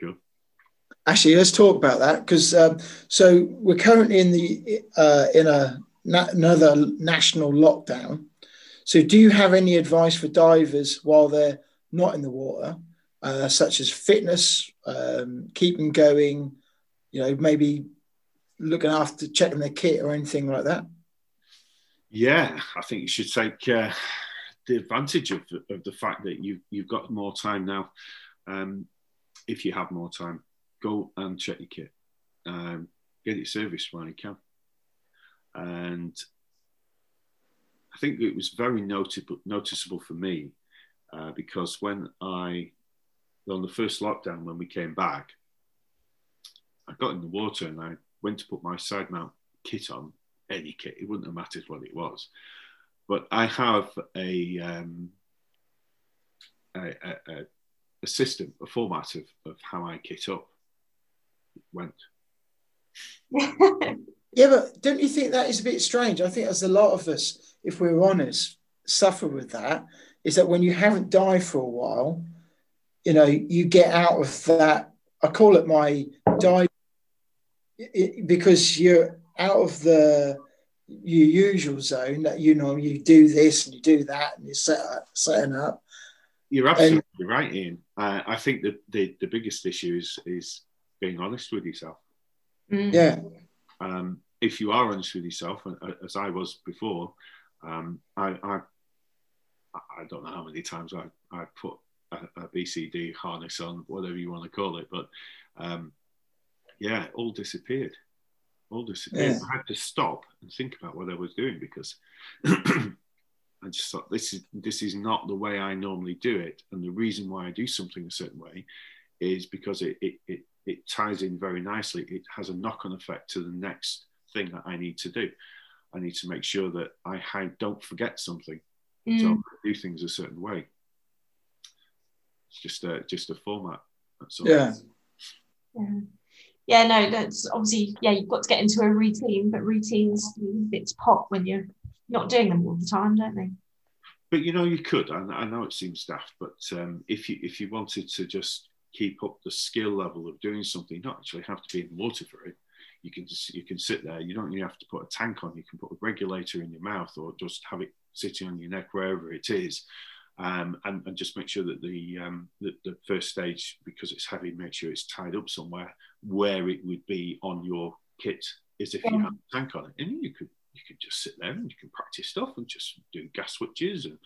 Cool. Actually, let's talk about that because um, so we're currently in the uh, in a na another national lockdown. So, do you have any advice for divers while they're not in the water, uh, such as fitness, um, keeping going, you know, maybe looking after checking their kit or anything like that? Yeah, I think you should take uh, the advantage of, of the fact that you've you've got more time now. Um, if you have more time, go and check your kit, um, get it serviced while you can. And I think it was very notable, noticeable for me uh, because when I on the first lockdown when we came back, I got in the water and I went to put my side mount kit on, any kit, it wouldn't have mattered what it was. But I have a, um, a, a, a system, a format of, of how I kit up. It went. Yeah, but don't you think that is a bit strange? I think as a lot of us, if we're honest, suffer with that, is that when you haven't dived for a while, you know, you get out of that, I call it my dive, it, because you're out of the your usual zone that you know you do this and you do that and you set up setting up. You're absolutely and, right, Ian. Uh, I think that the the biggest issue is is being honest with yourself. Mm-hmm. Yeah. Um, if you are honest with yourself, as I was before, um, I, I I don't know how many times I I put a, a B C D harness on, whatever you want to call it, but um, yeah, it all disappeared. All disappeared. Yeah. I had to stop and think about what I was doing because I just thought this is this is not the way I normally do it, and the reason why I do something a certain way is because it it it, it ties in very nicely. It has a knock-on effect to the next thing that I need to do. I need to make sure that I, I don't forget something, mm. so I do things a certain way. It's just a just a format. That's all. Yeah. Yeah. Yeah, no, that's obviously, yeah, you've got to get into a routine, but routines, it's pop when you're not doing them all the time, don't they? But, you know, you could, and I know it seems daft, but um, if you if you wanted to just keep up the skill level of doing something, you don't actually have to be in the water for it. You can just, you can sit there. You don't really have to put a tank on. You can put a regulator in your mouth or just have it sitting on your neck wherever it is. Um, and, and just make sure that the, um, the the first stage, because it's heavy, make sure it's tied up somewhere where it would be on your kit as if yeah. you had a tank on it. And you could you could just sit there and you can practice stuff and just do gas switches and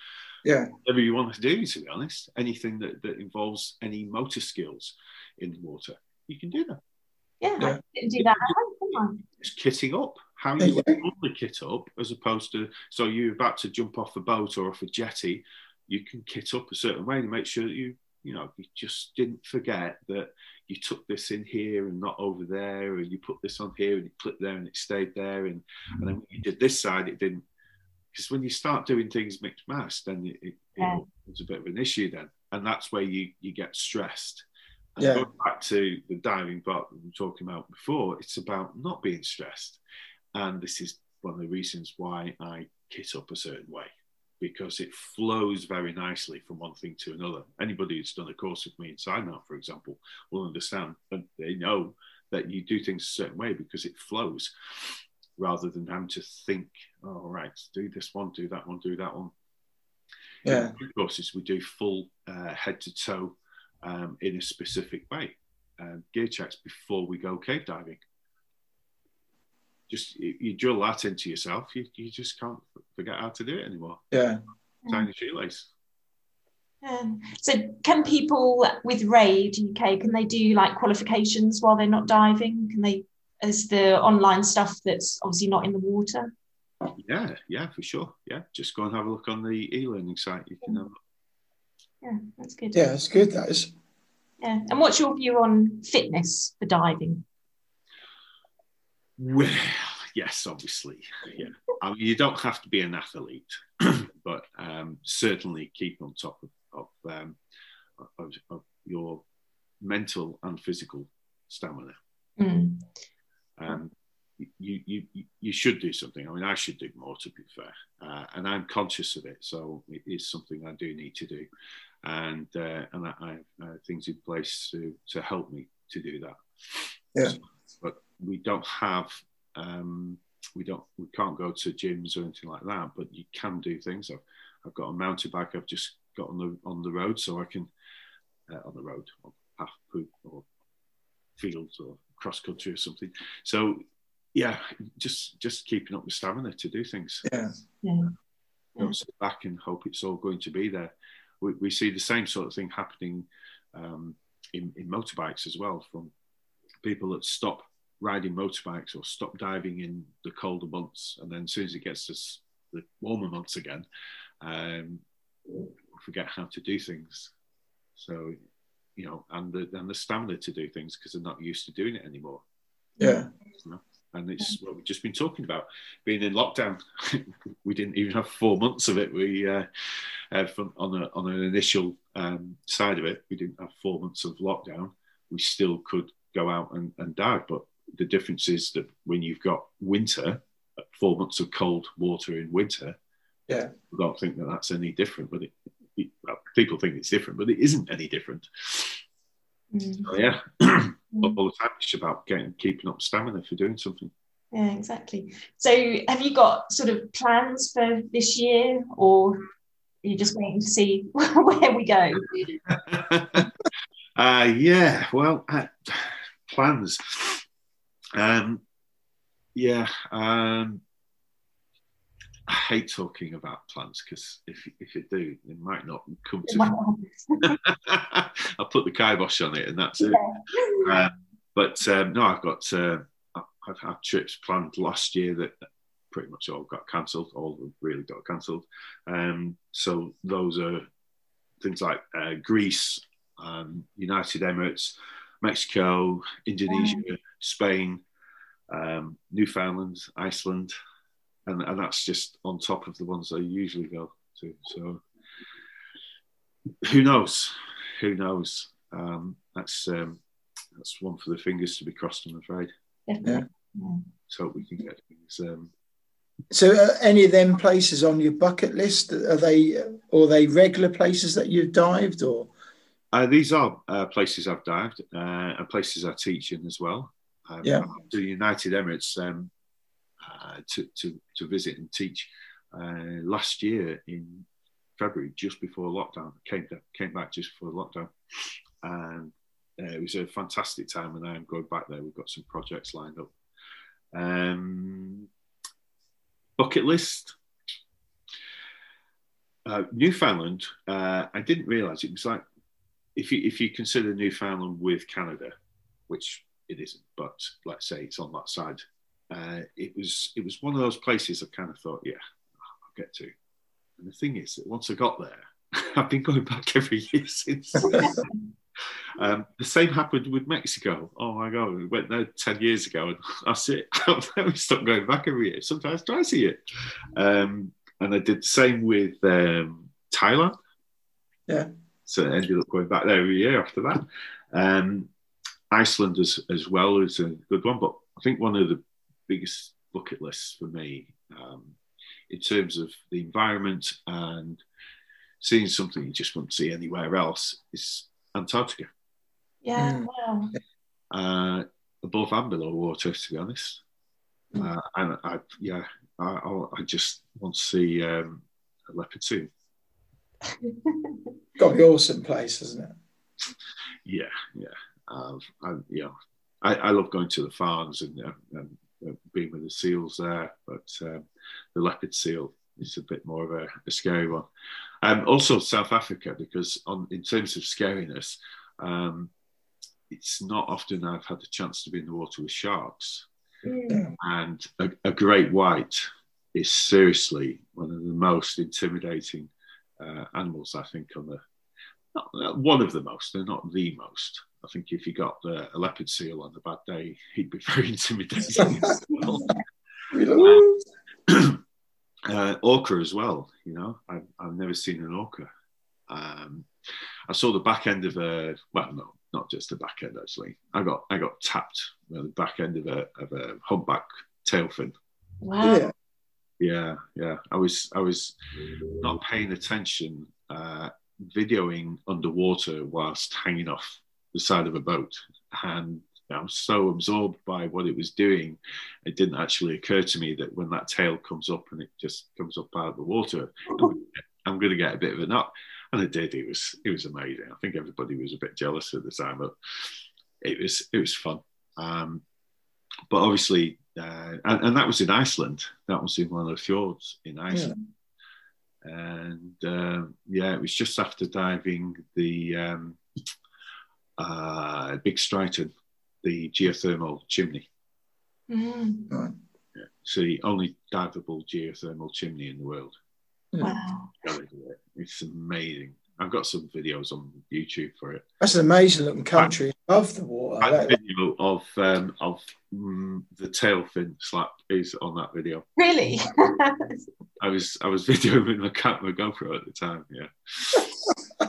yeah. whatever you want to do, to be honest. Anything that, that involves any motor skills in the water, you can do that. Yeah, yeah. I can do that. It's kitting up. How you would normally kit up as opposed to, so you're about to jump off a boat or off a jetty, you can kit up a certain way to make sure that you, you know, you just didn't forget that you took this in here and not over there, or you put this on here and it clipped there and it stayed there, and, and then when you did this side, it didn't. Because when you start doing things mixed mass, then it, it, yeah. it's a bit of an issue then, and that's where you you get stressed. And yeah. going back to the diving part that we were talking about before, it's about not being stressed, and this is one of the reasons why I kit up a certain way, because it flows very nicely from one thing to another. Anybody who's done a course with me in Sidemount, for example, will understand and they know that you do things a certain way because it flows rather than having to think, oh, all right, do this one, do that one, do that one. Yeah. In courses, we do full uh, head to toe um, in a specific way. Um, gear checks before we go cave diving. Just you drill that into yourself, you, you just can't forget how to do it anymore. Yeah. Tying the shoelace. Um, so can people with RAID U K, can they do like qualifications while they're not diving? Can they as the online stuff that's obviously not in the water. Yeah, yeah, for sure. Yeah, just go and have a look on the e-learning site. You can have a look. Yeah, that's good. Yeah, that's good, that is. Yeah, and what's your view on fitness for diving? Well, yes, obviously. Yeah, I mean, you don't have to be an athlete, but um, certainly keep on top of of, um, of of your mental and physical stamina. Mm. Um, you you you should do something. I mean, I should do more, to be fair, uh, and I'm conscious of it, so it is something I do need to do, and uh, and I, I have things in place to to help me to do that. Yeah, so, but we don't have. Um, we don't, we can't go to gyms or anything like that, but you can do things. I've, I've got a mountain bike. I've just got on the on the road, so I can uh, on the road on path poop or fields or cross country or something. So yeah, just just keeping up with stamina to do things. Yeah, yeah. Don't sit back and hope it's all going to be there. We we see the same sort of thing happening um, in in motorbikes as well, from people that stop riding motorbikes or stop diving in the colder months, and then as soon as it gets to the warmer months again, um, forget how to do things. So, you know, and the and the stamina to do things because they're not used to doing it anymore. Yeah, you know? And it's what we've just been talking about. Being in lockdown, we didn't even have four months of it. We uh, uh, from on a, on an initial um, side of it, we didn't have four months of lockdown. We still could go out and, and dive, but the difference is that when you've got winter, four months of cold water in winter, yeah, I don't think that that's any different. But it, it, well, people think it's different, but it isn't any different. Mm. So, yeah, mm. all the time it's about getting keeping up stamina for doing something. Yeah, exactly. So, have you got sort of plans for this year, or are you just waiting to see where we go? uh, yeah, well, uh, plans. Um, yeah, um, I hate talking about plans because if if you do, it might not come to me. I'll put the kibosh on it, and that's it. Yeah. Uh, but um, no, I've got uh, I've had trips planned last year that pretty much all got cancelled. All of them really got cancelled. Um, so those are things like uh, Greece, um, United Emirates, Mexico, Indonesia, yeah. Spain, um, Newfoundland, Iceland, and, and that's just on top of the ones I usually go to. So who knows? Who knows? Um, that's um, that's one for the fingers to be crossed, I'm afraid. Definitely. Yeah. So we can get things. Um, so are any of them places on your bucket list? Are they or are they regular places that you've dived or? Uh, these are uh, places I've dived uh, and places I teach in as well. Um, yeah. To the United Emirates um, uh, to, to, to visit and teach uh, last year in February, just before lockdown. Came to, came back just before lockdown, and uh, it was a fantastic time. And I am going back there. We've got some projects lined up. Um, bucket list. Uh, Newfoundland. Uh, I didn't realise it was like. If you if you consider Newfoundland with Canada, which it isn't, but let's say it's on that side, uh, it was it was one of those places I kind of thought, yeah, I'll get to. And the thing is that once I got there, I've been going back every year since. um, the same happened with Mexico. Oh my God, we went there ten years ago, and that's it. We stopped going back every year, sometimes twice a year. Um, and I did the same with um, Thailand. Yeah. So I ended up going back there every year after that. Um, Iceland as, as well is a good one, but I think one of the biggest bucket lists for me um, in terms of the environment and seeing something you just wouldn't see anywhere else is Antarctica. Yeah, wow. Uh, above and below water, to be honest. Uh, and I, yeah, I, I just want to see um, a leopard soon. Got to be awesome place, isn't it? Yeah, yeah. Um, I, you know, I, I love going to the farms and, uh, and uh, being with the seals there, but um, the leopard seal is a bit more of a, a scary one. Um, also, South Africa, because on in terms of scariness, um, it's not often I've had the chance to be in the water with sharks. Mm. And a, a great white is seriously one of the most intimidating uh, animals, I think, on the, not, not one of the most, they're not the most. I think if you got the, a leopard seal on a bad day, he'd be very intimidating as well. uh, uh, orca as well, you know, I've, I've never seen an orca. Um, I saw the back end of a, well, no, not just the back end, actually. I got I got tapped by the back end of a, of a humpback tailfin. Wow. Yeah. yeah, yeah. I was I was not paying attention, uh, videoing underwater whilst hanging off the side of a boat, and I was so absorbed by what it was doing, it didn't actually occur to me that when that tail comes up and it just comes up out of the water, I'm going to get a bit of a knock. And I did. It was it was amazing. I think everybody was a bit jealous at the time, but it was it was fun. Um, but obviously, uh, and, and that was in Iceland. That was in one of the fjords in Iceland. Yeah. And uh, yeah, it was just after diving the um, uh, Big Stryton, the geothermal chimney. Mm-hmm. Right. Yeah. It's the only diveable geothermal chimney in the world. Wow. It's amazing. I've got some videos on YouTube for it. That's an amazing looking country above the water. That video of um, of mm, the tailfin slap is on that video. Really? I was I was videoing my cat, my GoPro at the time. Yeah.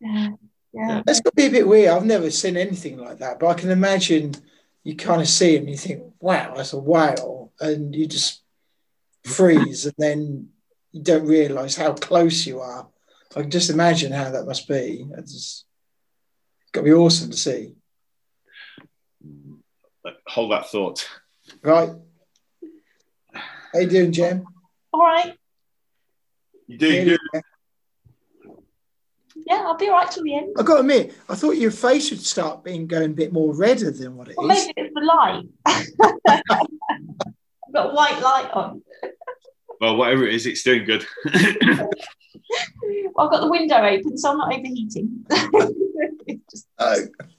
yeah. Yeah. That's got to be a bit weird. I've never seen anything like that, but I can imagine you kind of see them, you think, "Wow, that's a whale," and you just freeze, and then you don't realise how close you are. I can just imagine how that must be. It's got to be awesome to see. Hold that thought. Right. How you doing, Jim? All right. You doing good? Yeah, yeah, I'll be all right till the end. I've got to admit, I thought your face would start being going a bit more redder than what it well, is. Maybe it's the light. I've got white light on. Well, whatever it is, it's doing good. Well, I've got the window open, so I'm not overheating. just, oh.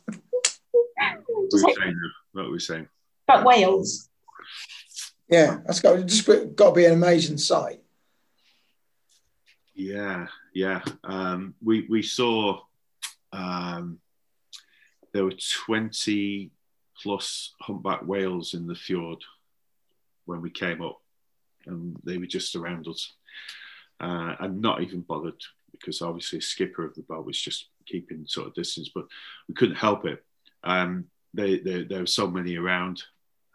just what, saying, what were we saying? About whales. Yeah, that's got, just got to be an amazing sight. Yeah, yeah. Um, we, we saw um, there were twenty plus humpback whales in the fjord when we came up. And they were just around us. Uh, I'm not even bothered because obviously the skipper of the boat was just keeping sort of distance, but we couldn't help it. Um, they, they, there were so many around.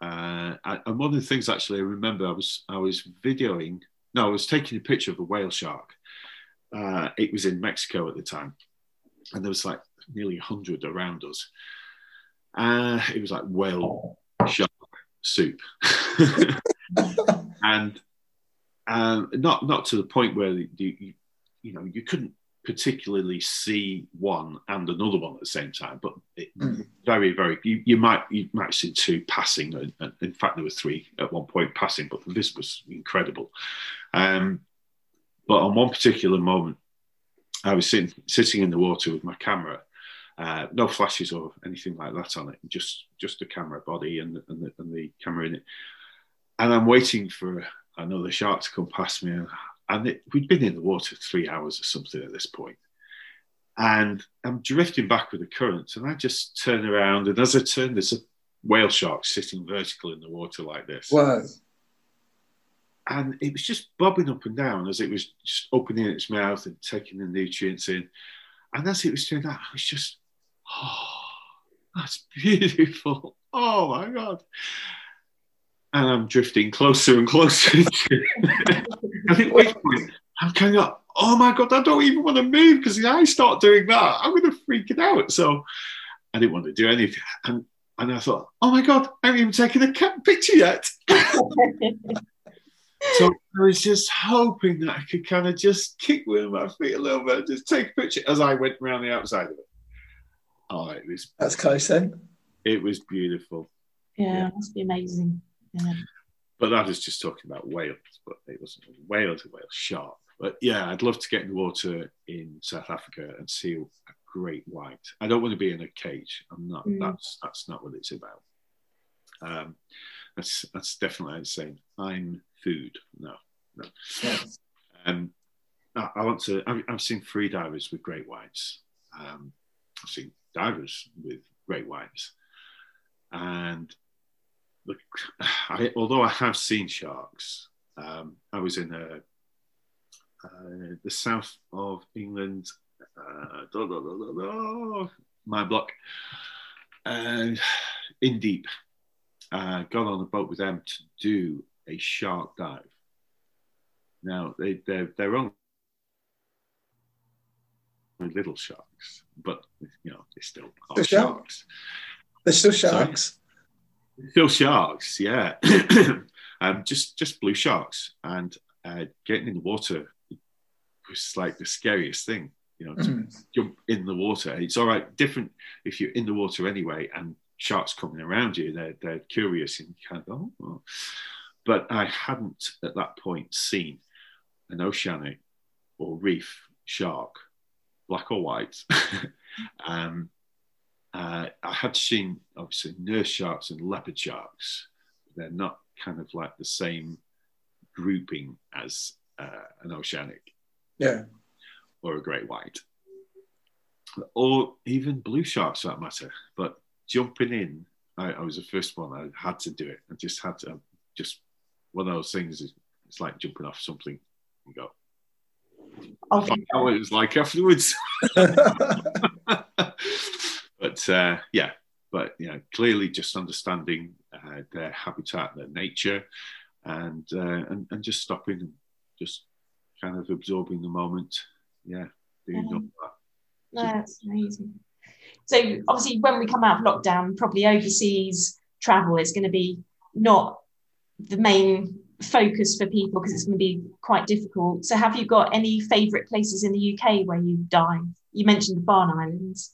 Uh, and one of the things actually I remember, I was I was videoing, no, I was taking a picture of a whale shark. Uh, it was in Mexico at the time. And there was like nearly a hundred around us. Uh, it was like whale shark soup. And um, not not to the point where you, you you know you couldn't particularly see one and another one at the same time, but it, mm. very very you, you might you might see two passing, and, and in fact there were three at one point passing, but this was incredible. Um, but on one particular moment, I was sitting sitting in the water with my camera, uh, no flashes or anything like that on it, just just the camera body and and the, and the camera in it. And I'm waiting for another shark to come past me. And, and it, we'd been in the water three hours or something at this point. And I'm drifting back with the current. And I just turn around. And as I turn, there's a whale shark sitting vertical in the water like this. Wow. And it was just bobbing up and down as it was just opening its mouth and taking the nutrients in. And as it was doing that, I was just, oh, that's beautiful. Oh, my God. And I'm drifting closer and closer. I think, wait a minute, I'm kind of, oh my God, I don't even want to move, because if I start doing that, I'm going to freak it out. So I didn't want to do anything. And, and I thought, oh my God, I haven't even taken a cat picture yet. So I was just hoping that I could kind of just kick with my feet a little bit and just take a picture as I went around the outside of it. Oh, it was. That's close then. It was beautiful. Yeah, yeah. It must be amazing. Yeah. But I was just talking about whales, but it wasn't a whale, it's a whale shark. But yeah, I'd love to get in the water in South Africa and see a great white. I don't want to be in a cage. I'm not. Mm. That's that's not what it's about. Um, that's that's definitely the same. I'm food. No, no. Yes. Um, I, I want to. I've, I've seen free divers with great whites. Um, I've seen divers with great whites, and look, I, although I have seen sharks, um, I was in a, uh, the south of England. Uh, da, da, da, da, da, my block, and in deep. Uh, got on a boat with them to do a shark dive. Now they they're they're only little sharks, but you know they still are they're sharks. They're still sharks. Sorry? Still sharks, yeah. um, just just blue sharks, and uh, getting in the water was like the scariest thing. You know, to mm. jump in the water. It's all right, different if you're in the water anyway, and sharks coming around you, they're, they're curious and kind of, oh, oh. But I hadn't at that point seen an oceanic or reef shark, black or white. um, uh, I had seen, obviously, nurse sharks and leopard sharks. They're not kind of like the same grouping as uh, an oceanic yeah, or a great white. Or even blue sharks, for that matter. But jumping in, I, I was the first one. I had to do it. I just had to, just one of those things is, it's like jumping off something and go. I'll find out what it was like afterwards. But uh, yeah, but you know, clearly just understanding uh, their habitat, their nature, and, uh, and and just stopping and just kind of absorbing the moment. Yeah, doing yeah. all that. That's so, amazing. So obviously when we come out of lockdown, probably overseas travel is going to be not the main focus for people because it's going to be quite difficult. So have you got any favourite places in the U K where you dive? You mentioned the Barn Islands.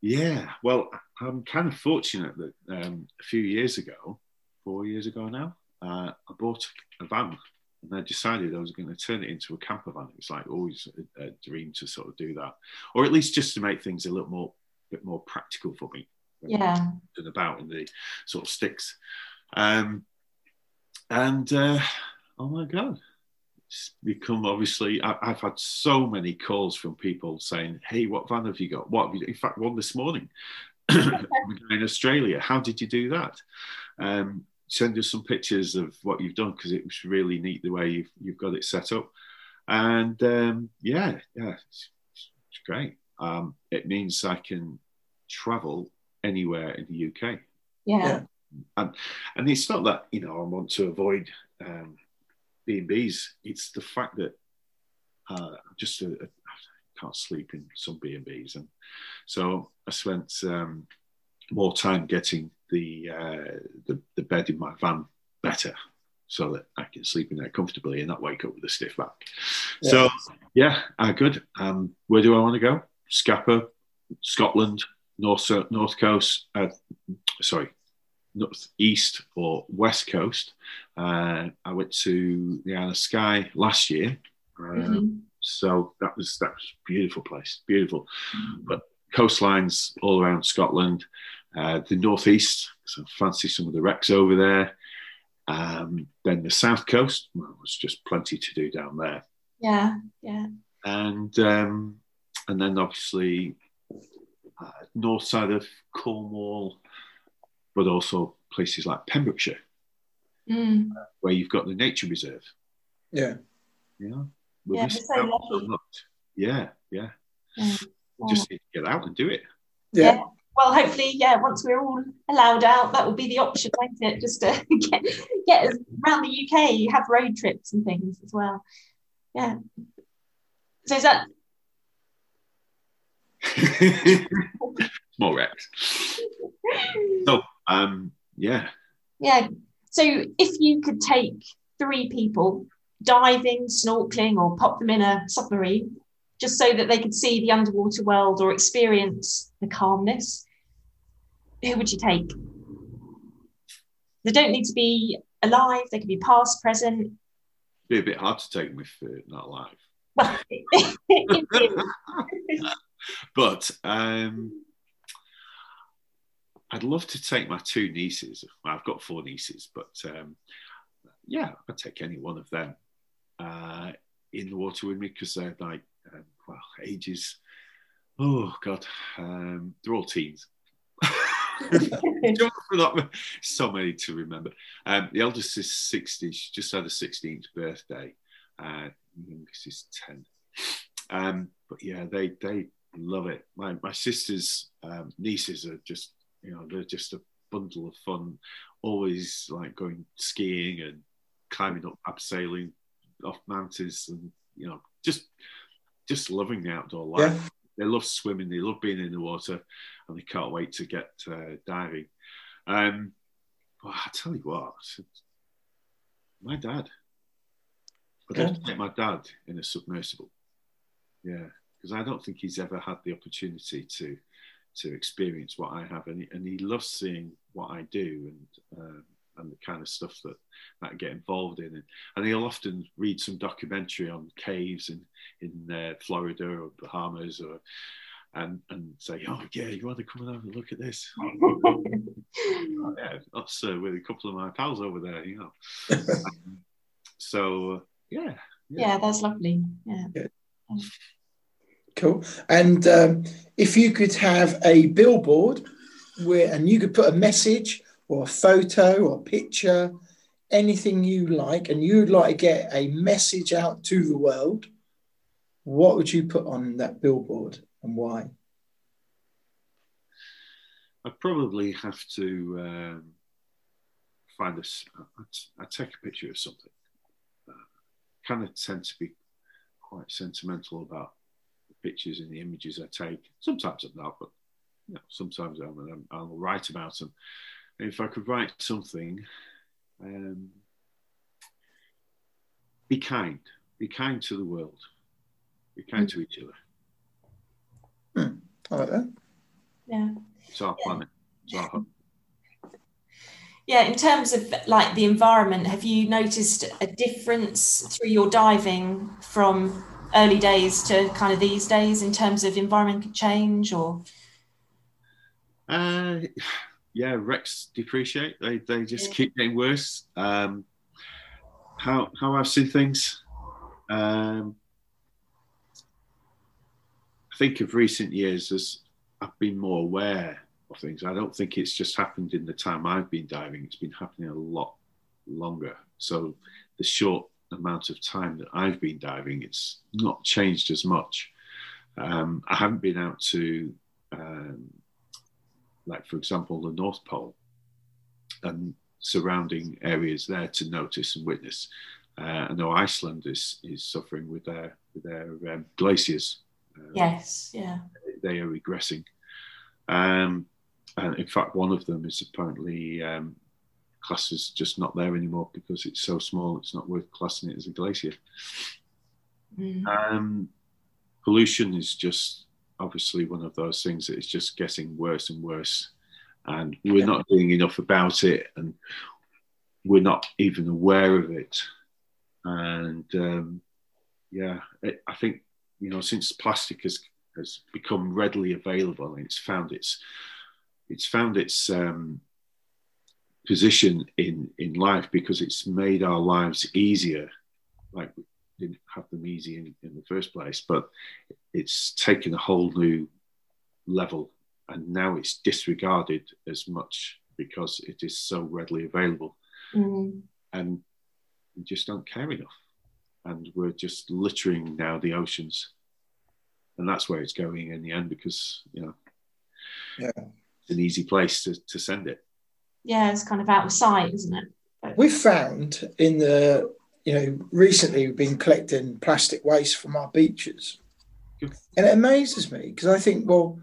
Yeah, well, I'm kind of fortunate that um, a few years ago, four years ago now, uh, I bought a van and I decided I was going to turn it into a camper van. It's like always a, a dream to sort of do that, or at least just to make things a little more bit more practical for me. Yeah. Than about in the sort of sticks. Um, and uh, oh my God, it's become obviously, I, I've had so many calls from people saying, hey, what van have you got? What have you, in fact, one this morning in Australia. How did you do that? Um, send us some pictures of what you've done because it was really neat the way you've, you've got it set up. And um, yeah, yeah, it's, it's great. Um, it means I can travel anywhere in the U K. Yeah. And, and it's not that, you know, I want to avoid um, B and Bs. It's the fact that uh, just a, a, I can't sleep in some B and Bs. And so I spent um, more time getting the, uh, the, the bed in my van better so that I can sleep in there comfortably and not wake up with a stiff back. Yeah. So, yeah, uh, good. Um, where do I want to go? Scapa, Scotland, North North Coast, uh, sorry, North East or West Coast. Uh, I went to the Isle of Skye last year, um, mm-hmm. so that was that was a beautiful place, beautiful. Mm-hmm. But coastlines all around Scotland, uh, the northeast. So I fancy some of the wrecks over there. Um, then the south coast. Well, there was just plenty to do down there. Yeah, yeah. And um, and then obviously uh, north side of Cornwall, but also places like Pembrokeshire, mm. uh, where you've got the nature reserve. Yeah, yeah. We'll yeah, so lucky. yeah, yeah, yeah. Well, just need to get out and do it. Yeah. yeah. Well, hopefully, yeah, once we're all allowed out, that will be the option, won't it? Just to get, get us around the U K, you have road trips and things as well. Yeah. So is that... Small wrecks. So, um, yeah. Yeah. So if you could take three people diving, snorkeling, or pop them in a submarine, just so that they could see the underwater world or experience the calmness, who would you take? They don't need to be alive. They could be past, present. It'd be a bit hard to take them if they're not alive. Well, but um, I'd love to take my two nieces. Well, I've got four nieces, but um, yeah, I'd take any one of them uh, in the water with me, because they're like, um, well, ages, oh God, um, they're all teens. So many to remember. Um, the eldest is sixty, she just had her sixteenth birthday. Uh, youngest is ten. Um, but yeah, they they love it. My my sister's um, nieces are just, you know, they're just a bundle of fun, always like going skiing and climbing up, abseiling off mountains, and you know, just just loving the outdoor life. Yeah. They love swimming, they love being in the water, and they can't wait to get uh, diving. Um, well, I tell you what, my dad. I'd love to take my dad in a submersible. Yeah, because I don't think he's ever had the opportunity to to experience what I have, and he, and he loves seeing what I do and um, and the kind of stuff that, that I get involved in. And, and he'll often read some documentary on caves in, in uh, Florida or Bahamas, or and, and say, oh yeah, you want to come and have a look at this? Oh, yeah, that's uh, with a couple of my pals over there, you know. um, so, uh, yeah, yeah. Yeah, that's lovely, yeah. yeah. Cool. And um, if you could have a billboard where, and you could put a message or a photo or a picture, anything you like, and you'd like to get a message out to the world, what would you put on that billboard and why? I'd probably have to um, find this. I'd, I'd take a picture of something. Uh, kind of tend to be quite sentimental about the pictures and the images I take. Sometimes I'm not, but you know, sometimes I'm, and I'll write about them. And if I could write something, um, be kind, be kind to the world, be kind mm. to each other. Mm. I like that. Yeah. It's our yeah. planet. It's our home. Yeah, in terms of like the environment, have you noticed a difference through your diving from early days to kind of these days in terms of environmental change or? Uh, yeah, wrecks depreciate. They they just yeah. keep getting worse. Um, how how I've seen things. Um, I think of recent years as I've been more aware of things. I don't think it's just happened in the time I've been diving. It's been happening a lot longer. So the short amount of time that I've been diving, it's not changed as much. Um, I haven't been out to, um, like for example, the North Pole and surrounding areas there to notice and witness. Uh, I know Iceland is is suffering with their with their um, glaciers. Uh, yes, yeah. They are regressing. Um, and in fact, one of them is apparently um, class is just not there anymore because it's so small, it's not worth classing it as a glacier. Mm. Um, pollution is just obviously one of those things that is just getting worse and worse, and we're yeah. not doing enough about it, and we're not even aware of it. And um, yeah, it, I think, you know, since plastic has has become readily available and it's found its it's found its um, position in in life, because it's made our lives easier. Like we didn't have them easy in, in the first place, but it's taken a whole new level, and now it's disregarded as much because it is so readily available. Mm-hmm. And we just don't care enough, and we're just littering now the oceans. And that's where it's going in the end, because, you know, yeah. it's an easy place to, to send it. Yeah, it's kind of out of sight, isn't it? But we've found in the, you know, recently we've been collecting plastic waste from our beaches. And it amazes me, because I think, well,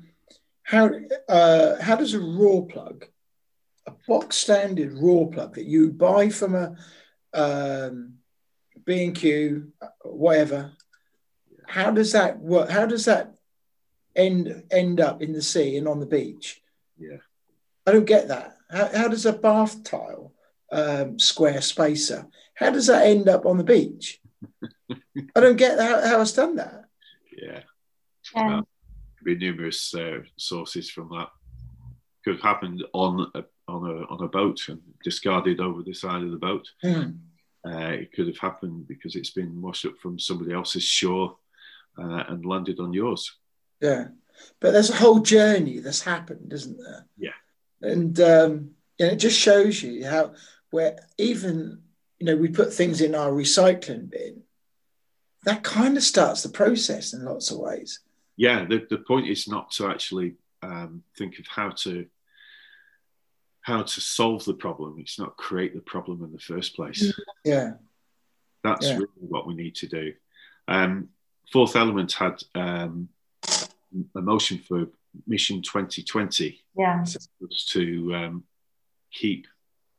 how, uh, how does a raw plug, a box standard raw plug that you buy from a um, B and Q, whatever, how does that work? How does that end end up in the sea and on the beach? Yeah, I don't get that. How, how does a bath tile um, square spacer? How does that end up on the beach? I don't get how, how it's done that. Yeah, um, well, there'll be numerous uh, sources from that. could have happened on a, on a on a boat and discarded over the side of the boat. Mm. Uh, it could have happened because it's been washed up from somebody else's shore uh, and landed on yours. Yeah, but there's a whole journey that's happened, isn't there? Yeah, and um, and it just shows you how where even you know we put things in our recycling bin. That kind of starts the process in lots of ways. Yeah, the, the point is not to actually um, think of how to how to solve the problem. It's not create the problem in the first place. Yeah. That's yeah. really what we need to do. Um, Fourth Element had um, a motion for Mission twenty twenty. Yeah. To um, keep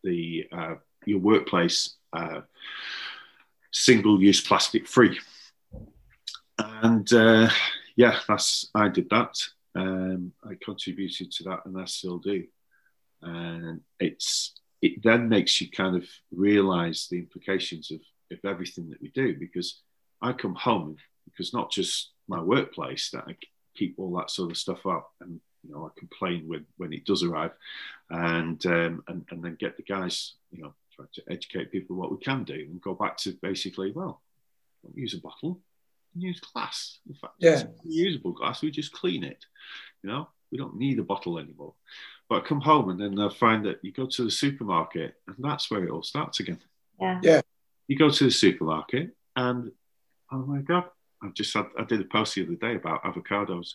the uh, your workplace uh, single-use plastic free. And uh, yeah, that's I did that. Um, I contributed to that, and I still do. And it's it then makes you kind of realise the implications of of everything that we do, because I come home because not just my workplace that I keep all that sort of stuff up, and you know I complain when when it does arrive, and um, and and then get the guys you know try to educate people what we can do and go back to basically well don't use a bottle. Use glass. In fact, yeah. it's reusable glass. We just clean it. You know, we don't need a bottle anymore. But I come home and then I find that you go to the supermarket, and that's where it all starts again. Yeah. Yeah. You go to the supermarket, and oh my God, I've just had, I did a post the other day about avocados.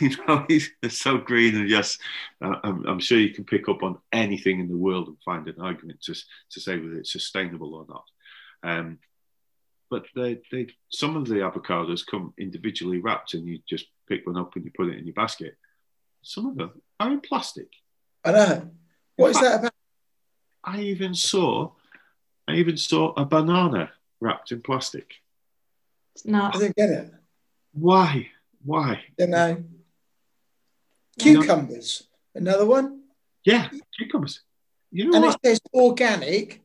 You know, they're so green, and yes, I'm, I'm sure you can pick up on anything in the world and find an argument to to say whether it's sustainable or not. Um, But they, they, some of the avocados come individually wrapped, and you just pick one up and you put it in your basket. Some of them are in plastic. I know. What in is fact, that about? I even saw, I even saw a banana wrapped in plastic. It's not. I didn't get it. Why? Why? I don't know. Cucumbers. You know? Another one. Yeah, cucumbers. You know and what? It says organic,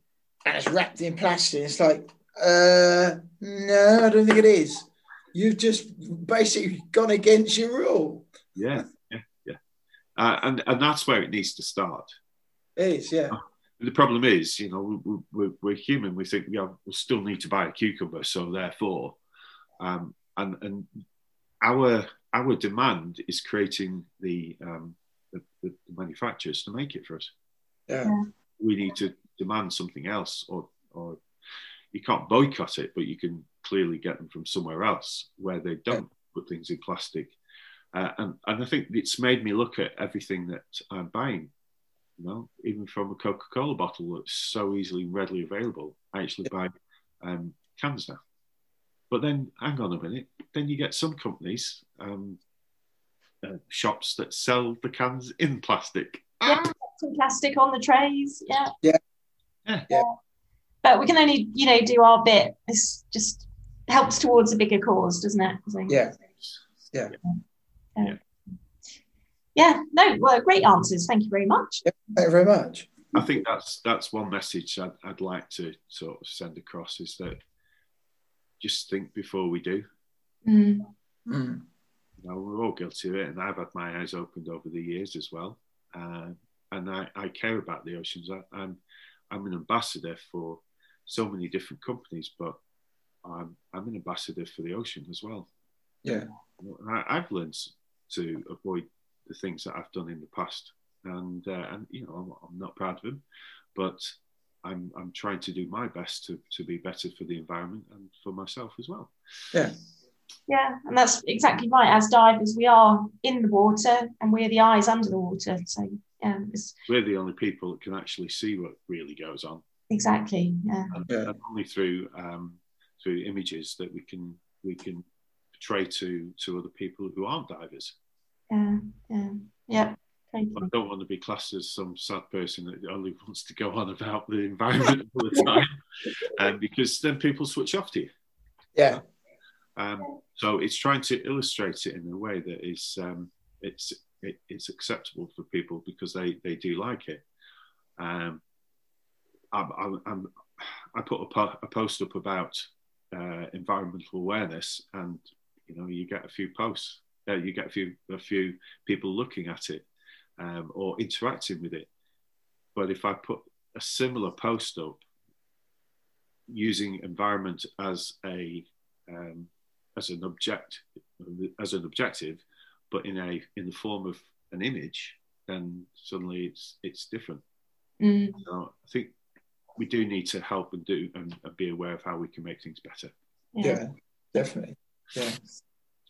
and it's wrapped in plastic. It's like. Uh, no, I don't think it is. You've just basically gone against your rule. Yeah, yeah, yeah. Uh, and and that's where it needs to start. It is, yeah. Uh, the problem is, you know, we, we, we're human. We think, yeah, we still need to buy a cucumber. So therefore, um, and and our our demand is creating the um the, the manufacturers to make it for us. Yeah. We need to demand something else, or or. You can't boycott it, but you can clearly get them from somewhere else where they don't put things in plastic. Uh, and, and I think it's made me look at everything that I'm buying, you know, even from a Coca-Cola bottle that's so easily and readily available. I actually buy um, cans now. But then, hang on a minute, then you get some companies, um, uh, shops that sell the cans in plastic. Yeah, some plastic on the trays, yeah. Yeah, yeah. yeah. But we can only, you know, do our bit. This just helps towards a bigger cause, doesn't it? Yeah. Yeah. Yeah. Yeah. yeah. No, well, great answers. Thank you very much. Yeah, thank you very much. I think that's that's one message I'd, I'd like to sort of send across is that just think before we do. Mm. Mm. You know, we're all guilty of it, and I've had my eyes opened over the years as well. Uh, and I, I care about the oceans. I, I'm I'm an ambassador for so many different companies, but I'm, I'm an ambassador for the ocean as well. Yeah. I, I've learned to avoid the things that I've done in the past, and, uh, and you know, I'm, I'm not proud of them, but I'm, I'm trying to do my best to, to be better for the environment and for myself as well. Yeah. Yeah, and that's exactly right. As divers, we are in the water, and we're the eyes under the water, so... Yeah, we're the only people that can actually see what really goes on. Exactly. Yeah. And, yeah. and only through um, through images that we can we can portray to to other people who aren't divers. Yeah. Yeah. Yeah. Thank you. I don't want to be classed as some sad person that only wants to go on about the environment all the time, um, because then people switch off to you. Yeah. Um, so it's trying to illustrate it in a way that is um, it's. It, it's acceptable for people because they, they do like it. Um, I, I, I'm, I put a, po a post up about uh, environmental awareness, and you know you get a few posts, uh, you get a few a few people looking at it, um, or interacting with it. But if I put a similar post up using environment as a um, as an object as an objective, but in a in the form of an image, then suddenly it's it's different. Mm. So I think we do need to help and do and, and be aware of how we can make things better. Yeah, yeah, definitely. Yeah.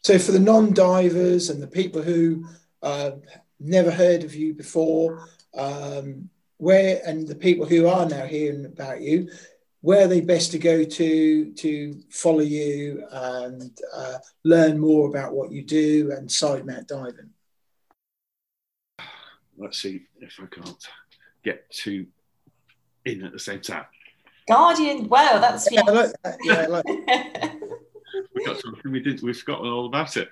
So for the non-divers and the people who uh, never heard of you before, um, where and the people who are now hearing about you, where are they best to go to to follow you and uh, learn more about what you do and Sidemount diving? Let's see if I can't get two in at the same time. Guardian, wow, that's yeah, I like that. Yeah, I like that. We got something we did. We've forgotten all about it.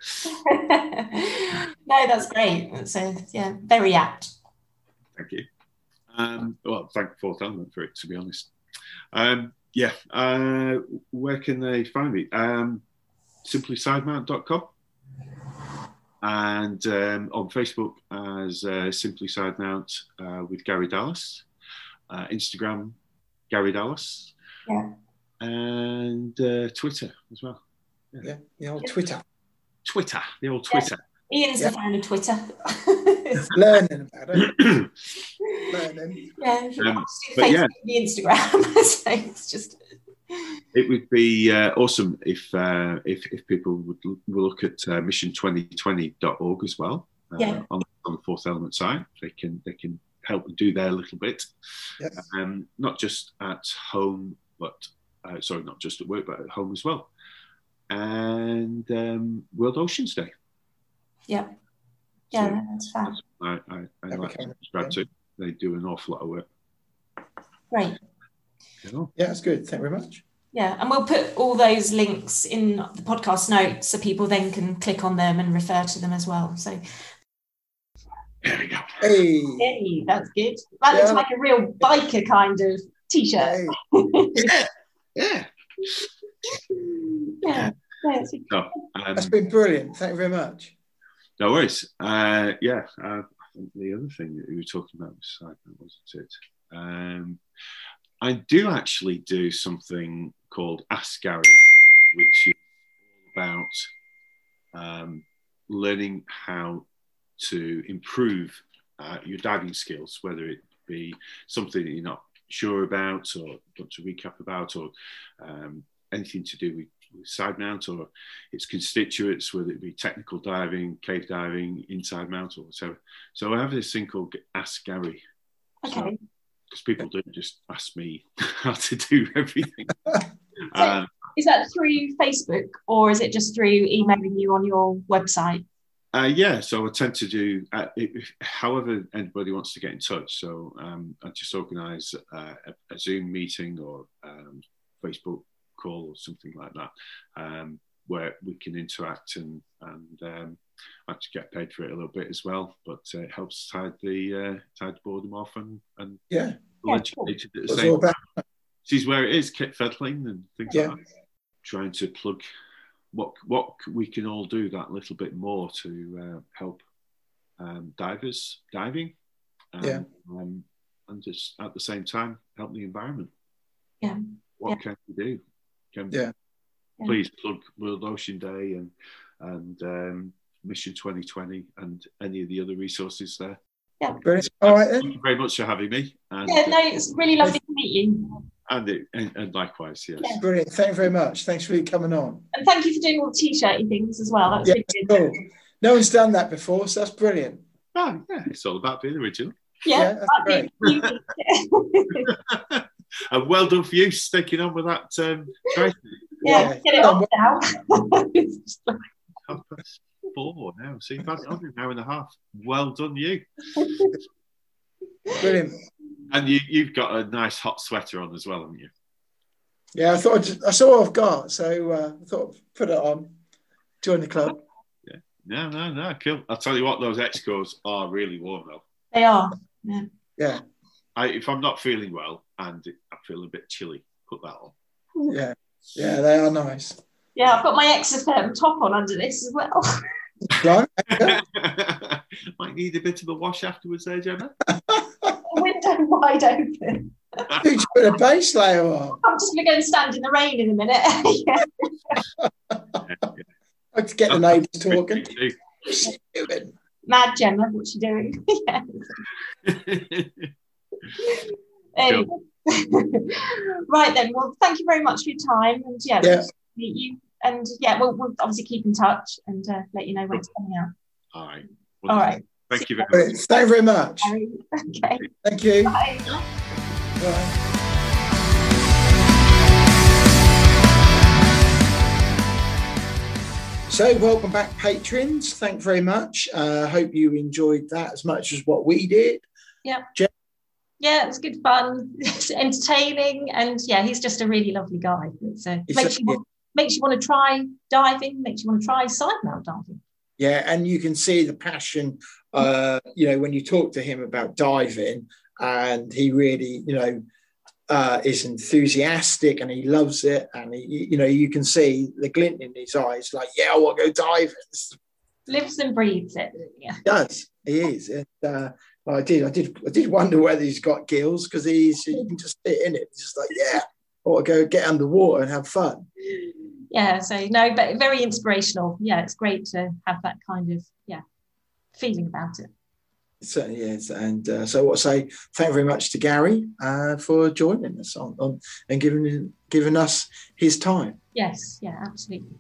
No, that's great. So yeah, very apt. Thank you. Um, well, thank Fourth Element for it, to be honest. Um, yeah, uh, where can they find me? Um, simply sidemount dot com and um, on Facebook as uh, Simply Sidemount uh, with Garry Dallas, uh, Instagram Garry Dallas, yeah. and uh, Twitter as well. Yeah. yeah, the old Twitter. Twitter, the old Twitter. Yeah. Ian's yeah. the fan of Twitter. Learning about it. Learning. Yeah, um, but yeah. the Instagram. So it's just. It would be uh, awesome if, uh, if if people would look at uh, mission twenty twenty dot org as well. Uh, yeah. On, on the Fourth Element side, they can they can help and do their little bit. Yes. Um, not just at home, but uh, sorry, not just at work, but at home as well. And um, World Oceans Day. Yeah, yeah, so that's fab. I, I, I that like to subscribe to. They do an awful lot of work. Great. Yeah, that's good. Thank you very much. Yeah, and we'll put all those links in the podcast notes so people then can click on them and refer to them as well. So there we go. Hey, hey that's good. That yeah. looks like a real biker kind of t-shirt. Hey. yeah. yeah. yeah. No, um, that's been brilliant. Thank you very much. No worries. Uh, yeah, uh, I think the other thing that we were talking about was Sidemount, wasn't it? Um, I do actually do something called Ask Garry, which is about um, learning how to improve uh, your diving skills, whether it be something that you're not sure about or want to recap about, or um, anything to do with Sidemount or its constituents, whether it be technical diving, cave diving, inside mount or whatever. So I have this thing called Ask Garry. Okay. So, because people don't just ask me how to do everything. So um, is that through Facebook or is it just through emailing you on your website? Uh, yeah, so I tend to do, uh, it, however anybody wants to get in touch. So um, I just organise uh, a, a Zoom meeting or um, Facebook call or something like that, um, where we can interact and, and um, I have to get paid for it a little bit as well, but uh, it helps tide the uh, tide the boredom off and and yeah, yeah cool. at the What's same time. Sees where it is, kit fettling and things yeah. like that. Trying to plug what what we can all do that little bit more to uh, help um, divers diving, and, yeah, um, and just at the same time help the environment. Yeah, what yeah. can we do? Can yeah, please plug World Ocean Day and and. Um, Mission twenty twenty and any of the other resources there. Yeah, brilliant. All right, then. Thank you very much for having me. And yeah, no, it's really lovely to meet you. And it, and, and likewise, yes. Yeah. Brilliant. Thank you very much. Thanks for coming on. And thank you for doing all the t-shirty things as well. That's yeah, really cool. No one's done that before, so that's brilliant. Oh, yeah, it's all about being original. Yeah, yeah that's great. And well done for you sticking on with that. Um, yeah, yeah, get it on now. Four now, so you've had it on an hour and a half. Well done, you. Brilliant. And you, you've got a nice hot sweater on as well, haven't you? Yeah, I thought I, just, I saw what I've got, so uh, I thought I'd put it on. Join the club. Yeah, no, no, no, cool. I'll tell you what, those X-Cores are really warm though. They are. Yeah. Yeah. I, if I'm not feeling well and I feel a bit chilly, put that on. Yeah. Yeah, they are nice. Yeah, I've got my exotherm top on under this as well. Might need a bit of a wash afterwards there, Gemma. Window wide open. Did you put a base layer on? I'm just going to go and stand in the rain in a minute. Yeah. Yeah. Let's get the neighbours talking. Stupid. Mad Gemma, what's she doing? Yeah. Anyway. Right then, well, thank you very much for your time, and yeah, yeah. meet you, and yeah, we'll, we'll obviously keep in touch and uh, let you know when it's coming out. All right. Well, all right. Thank you very much. Thank you very much. Okay. Thank you. Bye. Bye. So welcome back, patrons. Thank you very much. I uh, hope you enjoyed that as much as what we did. Yeah. Jen? Yeah, it was good fun. It's entertaining, and yeah, he's just a really lovely guy. So uh, makes, yeah. makes you want to try diving, makes you want to try Sidemount diving. Yeah, and you can see the passion, uh, you know, when you talk to him about diving, and he really, you know, uh, is enthusiastic, and he loves it, and he, you know, you can see the glint in his eyes, like, yeah, I want to go diving. Lives and breathes it. Yeah, he does. He is. And, uh, Well, I did, I did, I did wonder whether he's got gills, because he's you can just sit in it, just like yeah, or go get underwater and have fun. Yeah, so no, but very inspirational. Yeah, it's great to have that kind of yeah feeling about it. It certainly is, and uh, so what I say, thank you very much to Garry uh, for joining us on, on and giving giving us his time. Yes, yeah, absolutely.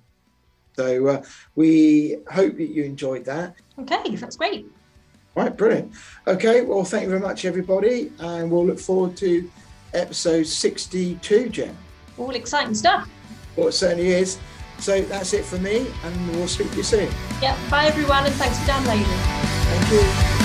So uh, we hope that you enjoyed that. Okay, that's great. Right, brilliant. Okay, well, thank you very much, everybody, and we'll look forward to episode sixty-two, Jen. All exciting stuff. Well, it certainly is. So that's it for me, and we'll speak to you soon. Yeah, bye, everyone, and thanks for downloading. Thank you.